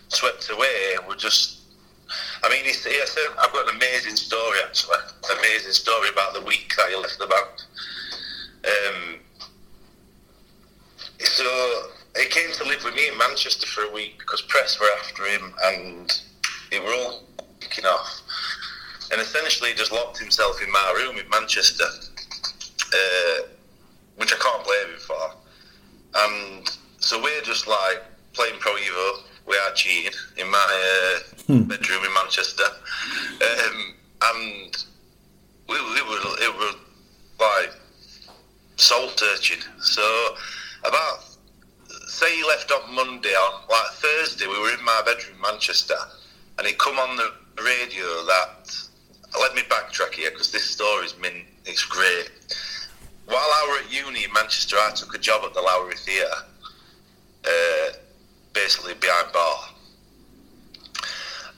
swept away, was just, I mean, he said, I've got an amazing story actually, about the week that he left the band. So he came to live with me in Manchester for a week because press were after him and they were all kicking off. And essentially just locked himself in my room in Manchester, which I can't blame him for. And so we're just like playing Pro Evo. We are cheating in my bedroom in Manchester. And we were like soul searching. So about, say he left on Monday, on like Thursday we were in my bedroom in Manchester, and it come on the radio that, let me backtrack here because this story's been, it's great. While I were at uni in Manchester, I took a job at the Lowry Theatre, basically behind bar.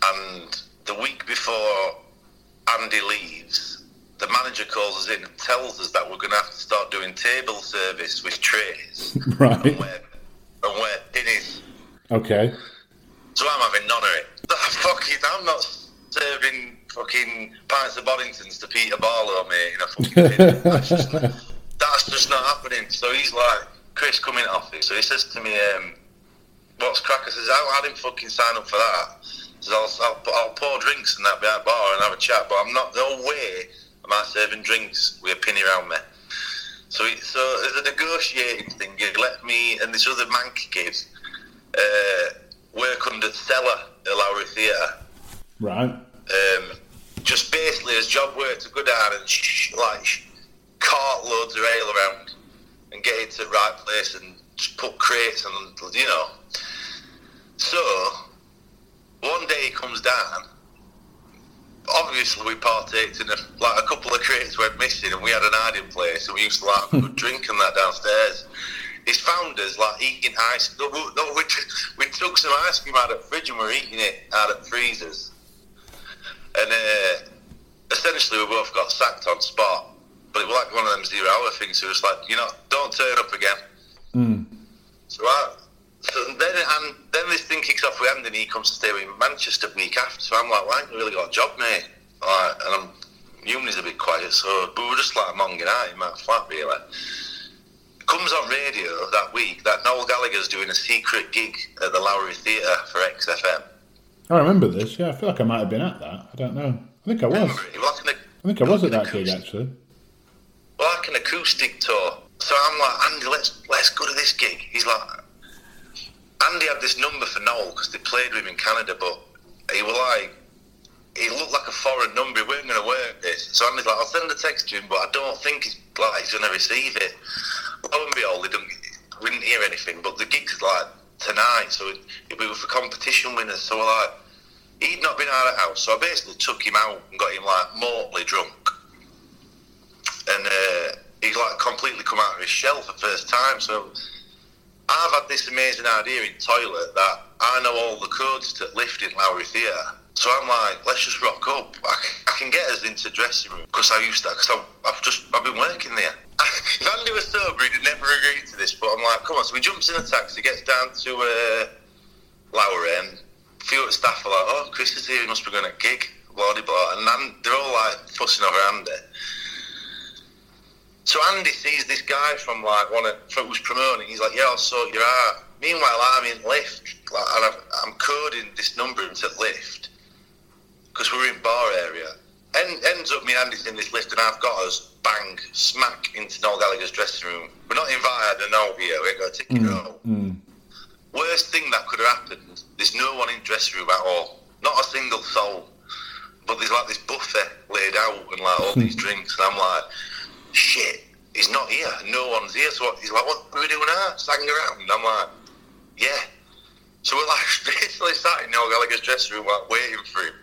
And the week before Andy leaves, the manager calls us in and tells us that we're going to have to start doing table service with trays. Right. And we're dinnies. Okay. So I'm having none of it. I'm not serving fucking pints of Boddingtons to Peter Barlow, mate, in a fucking dinner. That's just not happening. So he's like, Chris, come in the office. So he says to me, what's crack? I says, I didn't fucking sign up for that. I says, I'll pour drinks in that behind bar and have a chat, but I'm not, no way am I serving drinks with a pin around me. So as a negotiating thing, he let me and this other manky kid work under the cellar at Lowry Theatre. Right. Just basically as job work to go down and cart loads of ale around and get it to the right place and just put crates and, you know. So one day he comes down. Obviously we partaked in a couple of crates went missing and we had an hiding place and we used to have a good drink and that downstairs. His founders eating ice. We took some ice cream out of the fridge and we were eating it out of the freezers. And essentially we both got sacked on spot. But it was like one of them 0 hour things. So it was like, you know, don't turn up again. Mm. So then this thing kicks off with Andy and he comes to stay with Manchester week after. So I'm like, well, I ain't really got a job, mate. And uni's a bit quiet. So we were just monging out in my flat, really. Comes on radio that week that Noel Gallagher's doing a secret gig at the Lowry Theatre for XFM. I remember this, yeah. I feel like I might have been at that. I don't know. I think I was. I think I was at that gig, actually. Well, like an acoustic tour. So I'm like, Andy, let's go to this gig. He's like, Andy had this number for Noel because they played with him in Canada, but he was like, he looked like a foreign number. He weren't going to work this. So Andy's like, I'll send a text to him, but I don't think he's going to receive it. Lo and behold, we didn't hear anything, but the gig's tonight, so we were for competition winners, so he'd not been out of the house, so I basically took him out and got him mortally drunk. And he'd completely come out of his shell for the first time, so I've had this amazing idea in toilet that I know all the codes to lift in Lowry Theatre. So I'm like, let's just rock up. I can get us into dressing room because I used to, because I've been working there. If Andy was sober, he'd never agreed to this, but I'm like, come on. So he jumps in a taxi, gets down to Lowry, and a few of the staff are like, oh, Chris is here, he must be going to gig, blah, blah, blah. And they're all fussing over Andy. So Andy sees this guy from who was promoting. He's like, yeah, I'll sort you out. Meanwhile, I'm in Lyft, and I'm coding this number into Lyft because we're in bar area. Ends up me and Andy's in this Lyft, and I've got us bang smack into Noel Gallagher's dressing room. We're not invited, and no, here we ain't got a ticket. Worst thing that could have happened. There's no one in the dressing room at all. Not a single soul. But there's this buffet laid out and all these drinks, and I'm like, shit, he's not here. No one's here. So he's like, what are we doing now? Just hanging around. And I'm like, yeah. So we're basically sat in Noel Gallagher's dressing room, waiting for him.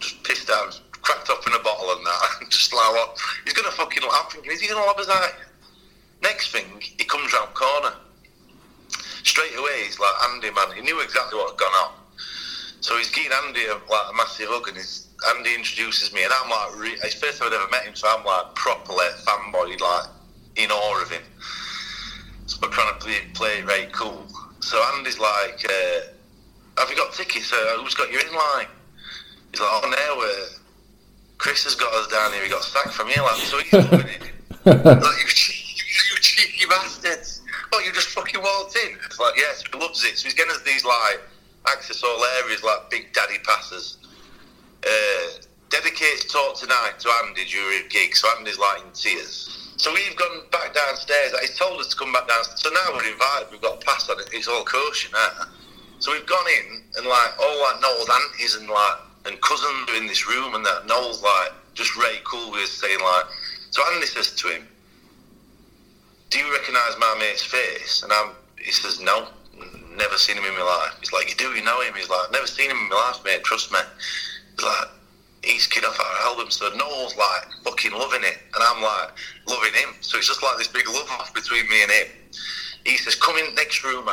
Just pissed out, cracked up in a bottle and that, and just what? He's going to fucking, I'm thinking, is he going to lob us out? Next thing, he comes round the corner. Straight away, he's like, Andy, man, he knew exactly what had gone on. So he's giving Andy a massive hug, and Andy introduces me, and I'm it's the first time I'd ever met him, so I'm properly fanboyed, in awe of him. So we're trying to play it very cool. So Andy's like, have you got tickets? Who's got you in line? He's like, oh, no, Chris has got us down here. He got sacked from here, so he's doing it. You cheeky bastards. What thought you just fucking waltzed in. It's like, yes, he loves it. So he's getting us these, like, access all areas, like big daddy passes. Dedicates talk tonight to Andy during gigs. So Andy's, like, in tears. So we've gone back downstairs. He's told us to come back downstairs. So now we're invited. We've got a pass on it. It's all kosher now. So we've gone in, and, like, all, like, Noel's aunties and, like, and cousins are in this room, and that Noel's, like, just really cool with us saying, like... So Andy says to him, do you recognise my mate's face? And he says, no, never seen him in my life. He's like, you do, you know him? He's like, never seen him in my life, mate, trust me. He's like, he's kid off our album. So Noel's like fucking loving it, and I'm like loving him. So it's just like this big love off between me and him. He says, come in next room,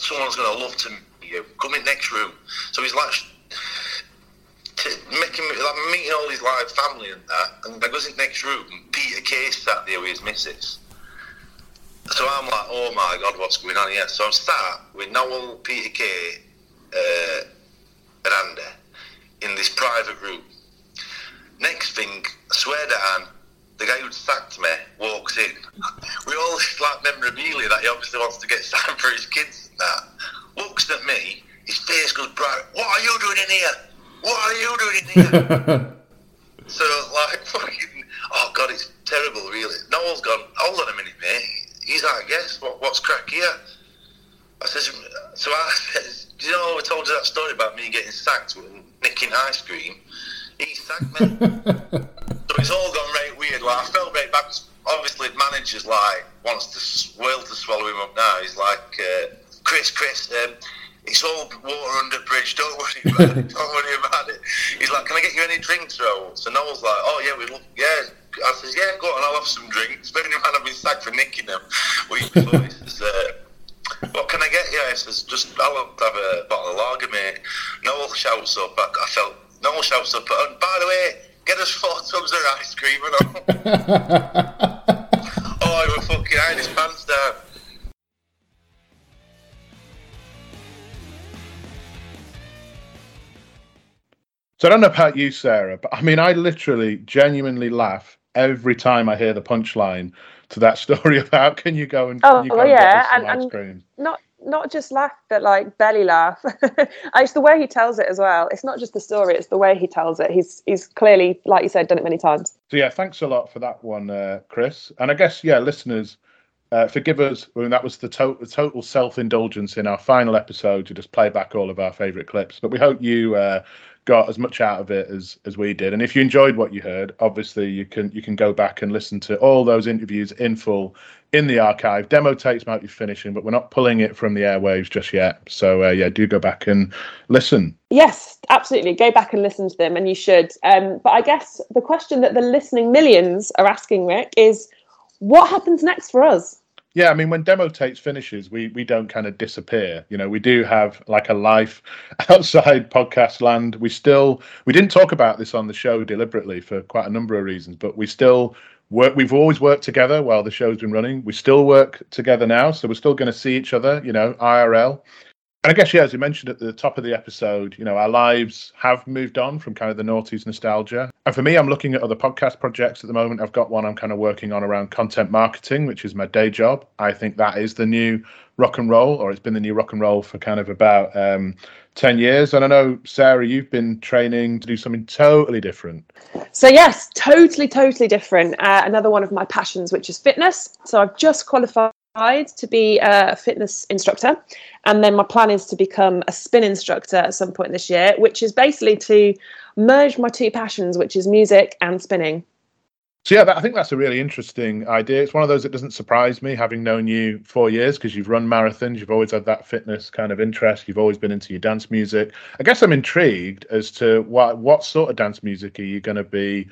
someone's going to love to meet you. Come in next room. So he's like... meeting all his live family and that, and I goes in the next room, and Peter Kay sat there with his missus. So I'm like, oh my God, what's going on here? So I'm sat with Noel, Peter Kay, and Andy in this private room. Next thing, I swear to Anne, the guy who'd sacked me walks in. We all this like memorabilia that he obviously wants to get signed for his kids and that. Looks at me, his face goes bright. What are you doing in here? What are you doing here? So, like, fucking, oh, God, it's terrible, really. Noel's gone, hold on a minute, mate. He's like, yes, what's crack here? I says, you know, I told you that story about me getting sacked with nicking ice cream. He sacked me. So it's all gone right weird. Like, I felt right back. Obviously, the manager's, like, wants the world to swallow him up now. He's like, Chris, it's all water under the bridge, don't worry about it, don't worry about it. He's like, can I get you any drinks, Roel? So Noel's like, oh yeah, we love, yeah. I says, yeah, go on, I'll have some drinks. Bearing in mind I've been sacked for nicking them. He says, what can I get you? He says, just, I'll have a bottle of lager, mate. Noel shouts up, and by the way, get us 4 tubs of ice cream, and oh, he was fucking hiding his pants down. So I don't know about you, Sarah, but I mean, I literally genuinely laugh every time I hear the punchline to that story of how can you go and get ice cream. Not just laugh, but like belly laugh. It's the way he tells it as well. It's not just the story, it's the way he tells it. He's clearly, like you said, done it many times. So yeah, thanks a lot for that one, Chris. And I guess, yeah, listeners, forgive us. I mean, that was the total self-indulgence in our final episode to just play back all of our favourite clips. But we hope you... got as much out of it as we did, and if you enjoyed what you heard, obviously you can go back and listen to all those interviews in full in the archive. Demo Tapes might be finishing, but we're not pulling it from the airwaves just yet, so do go back and listen. Yes, absolutely, go back and listen to them, and you should. But I guess the question that the listening millions are asking, Rick, is what happens next for us? Yeah, I mean, when Demo Tapes finishes, we don't kind of disappear. You know, we do have like a life outside podcast land. We didn't talk about this on the show deliberately for quite a number of reasons, but we still work. We've always worked together while the show's been running. We still work together now, so we're still going to see each other, you know, IRL. And I guess, yeah, as you mentioned at the top of the episode, you know, our lives have moved on from kind of the noughties nostalgia. And for me, I'm looking at other podcast projects at the moment. I've got one I'm kind of working on around content marketing, which is my day job. I think that is the new rock and roll, or it's been the new rock and roll for kind of about 10 years. And I know, Sarah, you've been training to do something totally different. So yes, totally, totally different. Another one of my passions, which is fitness. So I've just qualified to be a fitness instructor, and then my plan is to become a spin instructor at some point this year, which is basically to merge my two passions, which is music and spinning. So yeah, I think that's a really interesting idea. It's one of those that doesn't surprise me, having known you 4 years, because you've run marathons, you've always had that fitness kind of interest, you've always been into your dance music. I guess I'm intrigued as to what sort of dance music are you going to be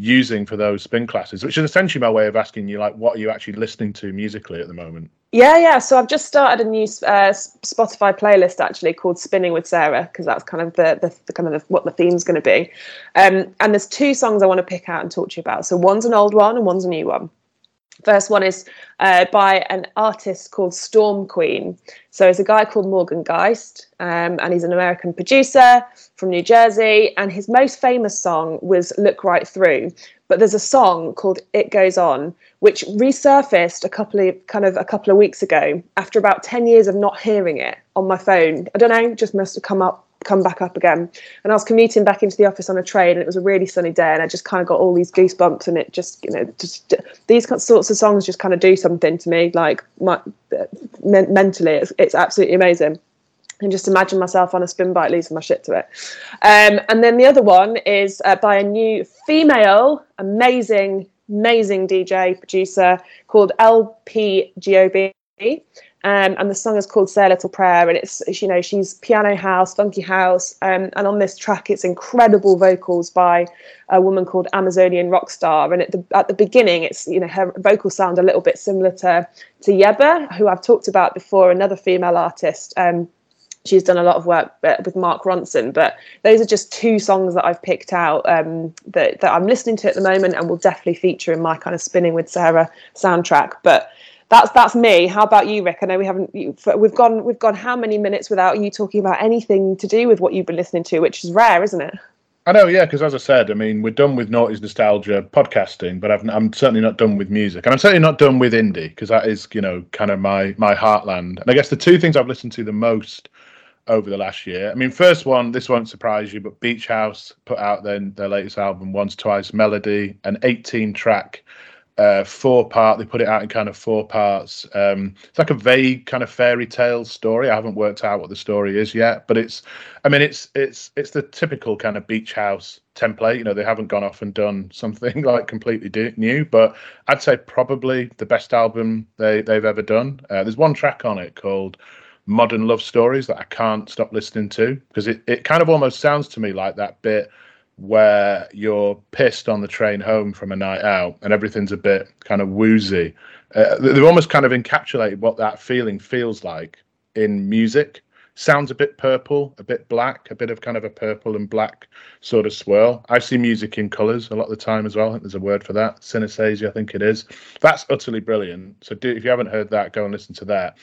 using for those spin classes, which is essentially my way of asking you, like, what are you actually listening to musically at the moment? Yeah. So I've just started a new Spotify playlist actually called Spinning with Sarah, because that's kind of the what the theme's going to be. And there's 2 songs I want to pick out and talk to you about. So one's an old one and one's a new one. First one is by an artist called Storm Queen. So it's a guy called Morgan Geist, and he's an American producer from New Jersey. And his most famous song was Look Right Through. But there's a song called It Goes On, which resurfaced a couple of weeks ago after about 10 years of not hearing it on my phone. I don't know, just must have come back up again. And I was commuting back into the office on a train, and it was a really sunny day, and I just kind of got all these goosebumps, and it just, you know, just these sorts of songs just kind of do something to me, like mentally. It's absolutely amazing. And just imagine myself on a spin bike losing my shit to it. And then the other one is by a new female, amazing DJ producer called LPGOB. And the song is called Say a Little Prayer, and it's, you know, she's piano house, funky house, and on this track it's incredible vocals by a woman called Amazonian Rockstar. And at the beginning, it's, you know, her vocals sound a little bit similar to Yeba, who I've talked about before, another female artist. She's done a lot of work with Mark Ronson, but those are just two songs that I've picked out that I'm listening to at the moment and will definitely feature in my kind of Spinning with Sarah soundtrack. But that's me. How about you, Rick? I know we've gone how many minutes without you talking about anything to do with what you've been listening to, which is rare, isn't it? I know, yeah, because as I said, I mean, we're done with Naughty's Nostalgia podcasting, but I'm certainly not done with music. And I'm certainly not done with indie, because that is, you know, kind of my heartland. And I guess the two things I've listened to the most over the last year, I mean, first one, this won't surprise you, but Beach House put out their latest album, Once Twice Melody, an 18-track, 4-part. They put it out in kind of 4 parts. It's like a vague kind of fairy tale story. I haven't worked out what the story is yet, but it's the typical kind of Beach House template. You know, they haven't gone off and done something like completely new, but I'd say probably the best album they've ever done. There's one track on it called Modern Love Stories that I can't stop listening to, because it kind of almost sounds to me like that bit where you're pissed on the train home from a night out and everything's a bit kind of woozy. They've almost kind of encapsulated what that feeling feels like in music. Sounds a bit purple, a bit black, a bit of kind of a purple and black sort of swirl. I see music in colours a lot of the time as well. I think there's a word for that. Synesthesia, I think it is. That's utterly brilliant. So if you haven't heard that, go and listen to that.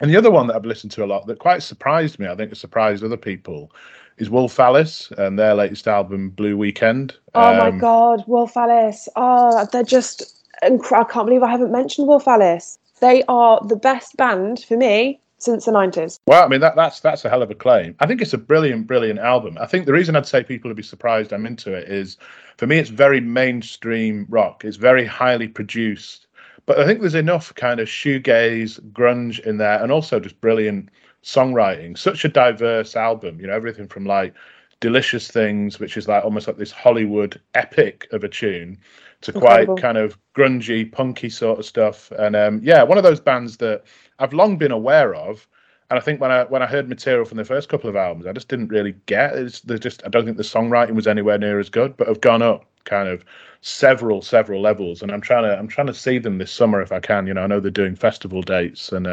And the other one that I've listened to a lot that quite surprised me, I think it surprised other people, is Wolf Alice and their latest album, Blue Weekend. Oh, my God, Wolf Alice. Oh, they're just I can't believe I haven't mentioned Wolf Alice. They are the best band for me since the 90s. Well, I mean, that's a hell of a claim. I think it's a brilliant, brilliant album. I think the reason I'd say people would be surprised I'm into it is, for me, it's very mainstream rock. It's very highly produced. But I think there's enough kind of shoegaze, grunge in there, and also just brilliant songwriting. Such a diverse album, you know, everything from like Delicious Things, which is like almost like this Hollywood epic of a tune, to incredible, quite kind of grungy, punky sort of stuff. And one of those bands that I've long been aware of, and I think when I heard material from the first couple of albums, I just didn't really get it. I don't think the songwriting was anywhere near as good, but have gone up kind of several levels, and I'm trying to see them this summer if I can. You know, I know they're doing festival dates and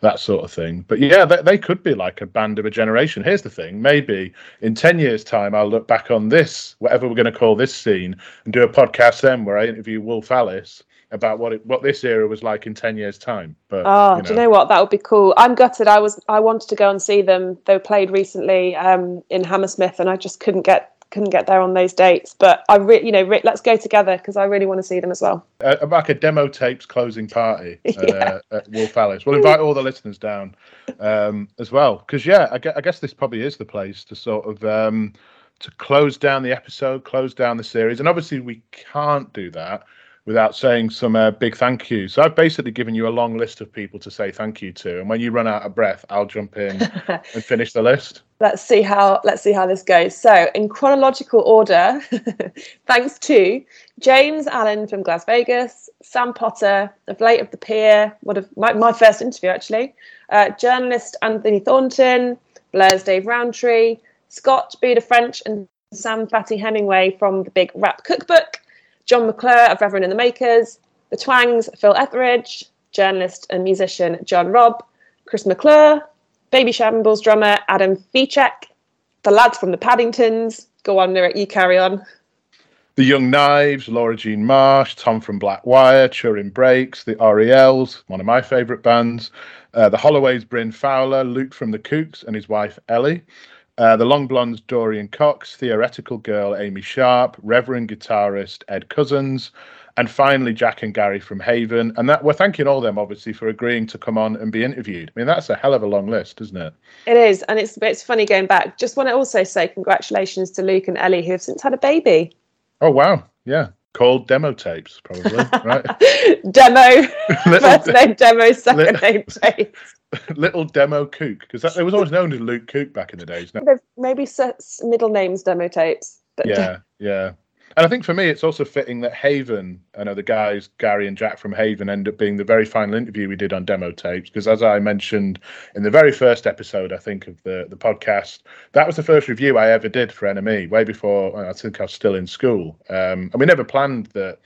that sort of thing. But yeah, they could be like a band of a generation. Here's the thing, maybe in 10 years' time, I'll look back on this, whatever we're going to call this scene, and do a podcast then where I interview Wolf Alice about what this era was like in 10 years' time. But do you know what? That would be cool. I'm gutted. I wanted to go and see them. They played recently in Hammersmith, and I just couldn't get there on those dates. But I really, you know, Rick, let's go together, because I really want to see them as well. Like a Demo Tapes closing party at Wolf Alice. We'll invite all the listeners down as well, because I guess this probably is the place to sort of to close down the episode, close down the series. And obviously we can't do that without saying some big thank yous. So I've basically given you a long list of people to say thank you to, and when you run out of breath, I'll jump in and finish the list. Let's see how this goes. So in chronological order, thanks to James Allen from Las Vegas, Sam Potter of Late of the Pier, my first interview actually, journalist Anthony Thornton, Blair's Dave Rowntree, Scott Buda French, and Sam Fatty Hemingway from the Big Rap Cookbook, John McClure of Reverend and the Makers, The Twang's Phil Etheridge, journalist and musician John Robb, Chris McClure, Baby Shambles drummer Adam Fichek, the lads from the Paddingtons. Go on, Rick, you carry on. The Young Knives, Laura Jean Marsh, Tom from Black Wire, Turin Breaks, the RELs, one of my favourite bands, the Holloways, Bryn Fowler, Luke from the Kooks and his wife Ellie, the Long Blondes, Dorian Cox, Theoretical Girl, Amy Sharp, Reverend guitarist Ed Cousins, and finally Jack and Gary from Haven. And that we're thanking all them, obviously, for agreeing to come on and be interviewed. I mean, that's a hell of a long list, isn't it? It is, and it's funny going back. Just want to also say congratulations to Luke and Ellie, who have since had a baby. Oh, wow. Yeah. Called Demo Tapes, probably, right? Demo, first name Demo, second name Tapes. Little Demo Kook, because it was always known as Luke Kook back in the days. Maybe middle names Demo Tapes. But yeah. And I think for me, it's also fitting that Haven, I know the guys, Gary and Jack from Haven, end up being the very final interview we did on Demo Tapes. Because as I mentioned in the very first episode, I think, of the podcast, that was the first review I ever did for NME, way before, I think I was still in school. And we never planned that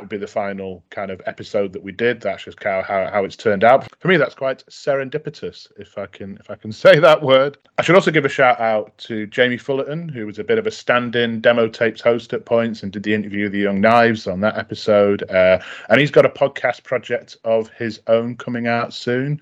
would be the final kind of episode that we did. That's just how it's turned out. For me, that's quite serendipitous, if I can say that word. I should also give a shout out to Jamie Fullerton, who was a bit of a stand-in Demo Tapes host at points and did the interview with the Young Knives on that episode. And he's got a podcast project of his own coming out soon.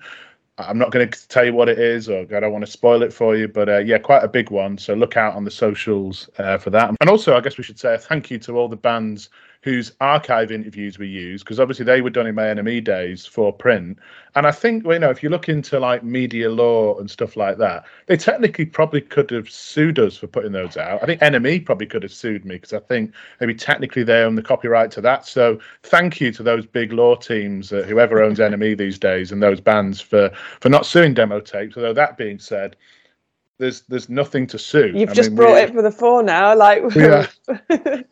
I'm not going to tell you what it is, or I don't want to spoil it for you, but quite a big one. So look out on the socials for that. And also, I guess we should say a thank you to all the bands whose archive interviews we use, because obviously they were done in my NME days for print. And I think, if you look into like media law and stuff like that, they technically probably could have sued us for putting those out. I think NME probably could have sued me, because I think maybe technically they own the copyright to that. So thank you to those big law teams, whoever owns NME these days, and those bands for not suing Demo Tapes. Although that being said, there's nothing to sue. You've brought it for the fore now.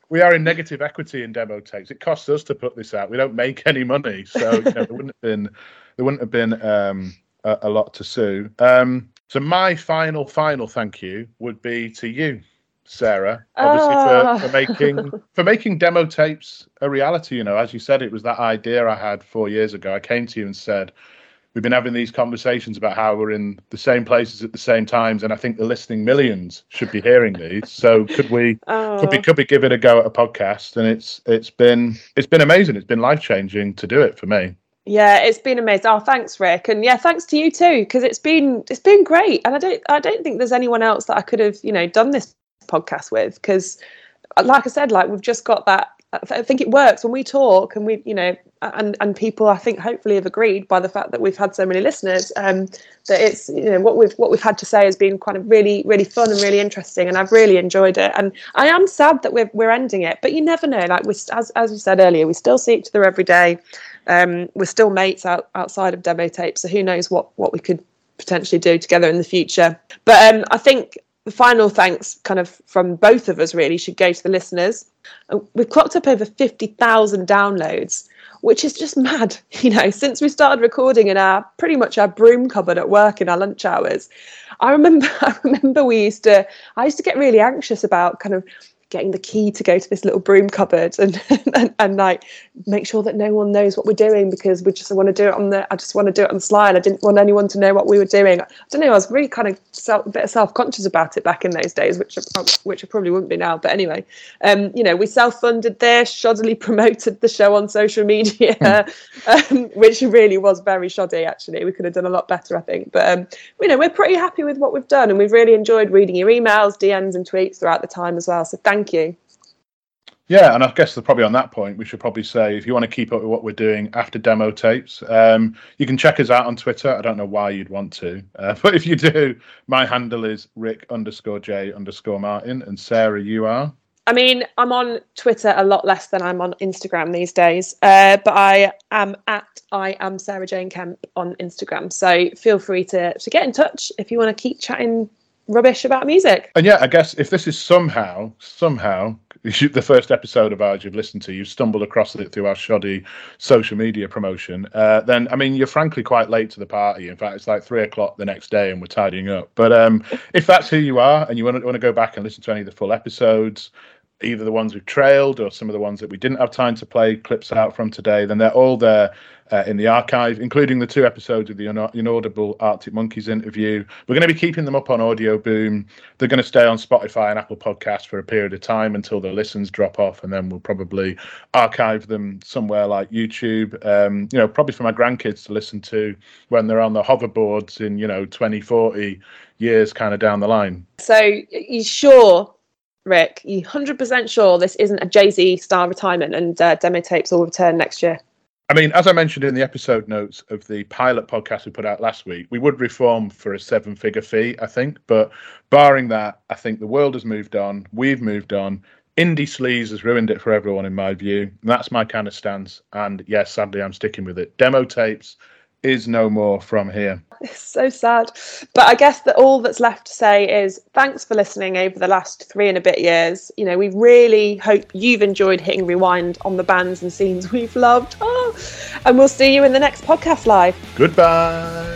We are in negative equity in Demo Tapes. It costs us to put this out. We don't make any money, so there wouldn't have been a lot to sue. So my final thank you would be to you, Sarah, obviously for making Demo Tapes a reality. As you said, it was that idea I had 4 years ago. I came to you and said, we've been having these conversations about how we're in the same places at the same times, and I think the listening millions should be hearing these. So could we give it a go at a podcast? And it's been amazing. It's been life-changing to do it for me. Yeah, it's been amazing. Oh, thanks, Rick, and yeah, thanks to you too, because it's been great. And I don't think there's anyone else that I could have done this podcast with, because, like I said, we've just got that. I think it works when we talk, and and people, I think, hopefully have agreed by the fact that we've had so many listeners, that it's, what we've had to say has been kind of really, really fun and really interesting, and I've really enjoyed it. And I am sad that we're ending it, but you never know. We, as we said earlier, we still see each other every day. We're still mates outside of Demo Tapes, so who knows what we could potentially do together in the future. But I think the final thanks kind of from both of us really should go to the listeners. We've clocked up over 50,000 downloads, which is just mad, since we started recording in pretty much our broom cupboard at work in our lunch hours. I remember I used to get really anxious about kind of getting the key to go to this little broom cupboard and like make sure that no one knows what we're doing, because I just want to do it on the slide. I didn't want anyone to know what we were doing. I don't know, I was really kind of a bit self-conscious about it back in those days, which I probably wouldn't be now, but anyway, we self-funded this, shoddily promoted the show on social media, which really was very shoddy actually. We could have done a lot better, I think, but we're pretty happy with what we've done, and we've really enjoyed reading your emails, DMs and tweets throughout the time as well, so thank you. Yeah, and I guess probably on that point, we should probably say, if you want to keep up with what we're doing after Demo Tapes, you can check us out on Twitter. I don't know why you'd want to, but if you do, my handle is Rick_J_Martin, and Sarah, you are? I mean, I'm on Twitter a lot less than I'm on Instagram these days, but I am Sarah Jane Kemp on Instagram, so feel free to get in touch if you want to keep chatting rubbish about music. And yeah, I guess if this is somehow the first episode of ours you've listened to, you've stumbled across it through our shoddy social media promotion, then I mean, you're frankly quite late to the party. In fact, it's like 3:00 the next day and we're tidying up. But if that's who you are and you want to go back and listen to any of the full episodes, either the ones we've trailed or some of the ones that we didn't have time to play clips out from today, then they're all there in the archive, including the 2 episodes of the inaudible Arctic Monkeys interview. We're going to be keeping them up on Audio Boom. They're going to stay on Spotify and Apple Podcasts for a period of time until the listens drop off, and then we'll probably archive them somewhere like YouTube, probably for my grandkids to listen to when they're on the hoverboards in, 20, 40 years kind of down the line. So you sure, Rick, you 100% sure this isn't a Jay-Z style retirement and Demo Tapes will return next year? I mean, as I mentioned in the episode notes of the pilot podcast we put out last week, we would reform for a 7-figure fee, I think. But barring that, I think the world has moved on. We've moved on. Indie Sleaze has ruined it for everyone, in my view. And that's my kind of stance. And yes, sadly, I'm sticking with it. Demo Tapes is no more from here. It's so sad. But I guess that all that's left to say is thanks for listening over the last 3 and a bit years. We really hope you've enjoyed hitting rewind on the bands and scenes we've loved. And we'll see you in the next podcast live. Goodbye.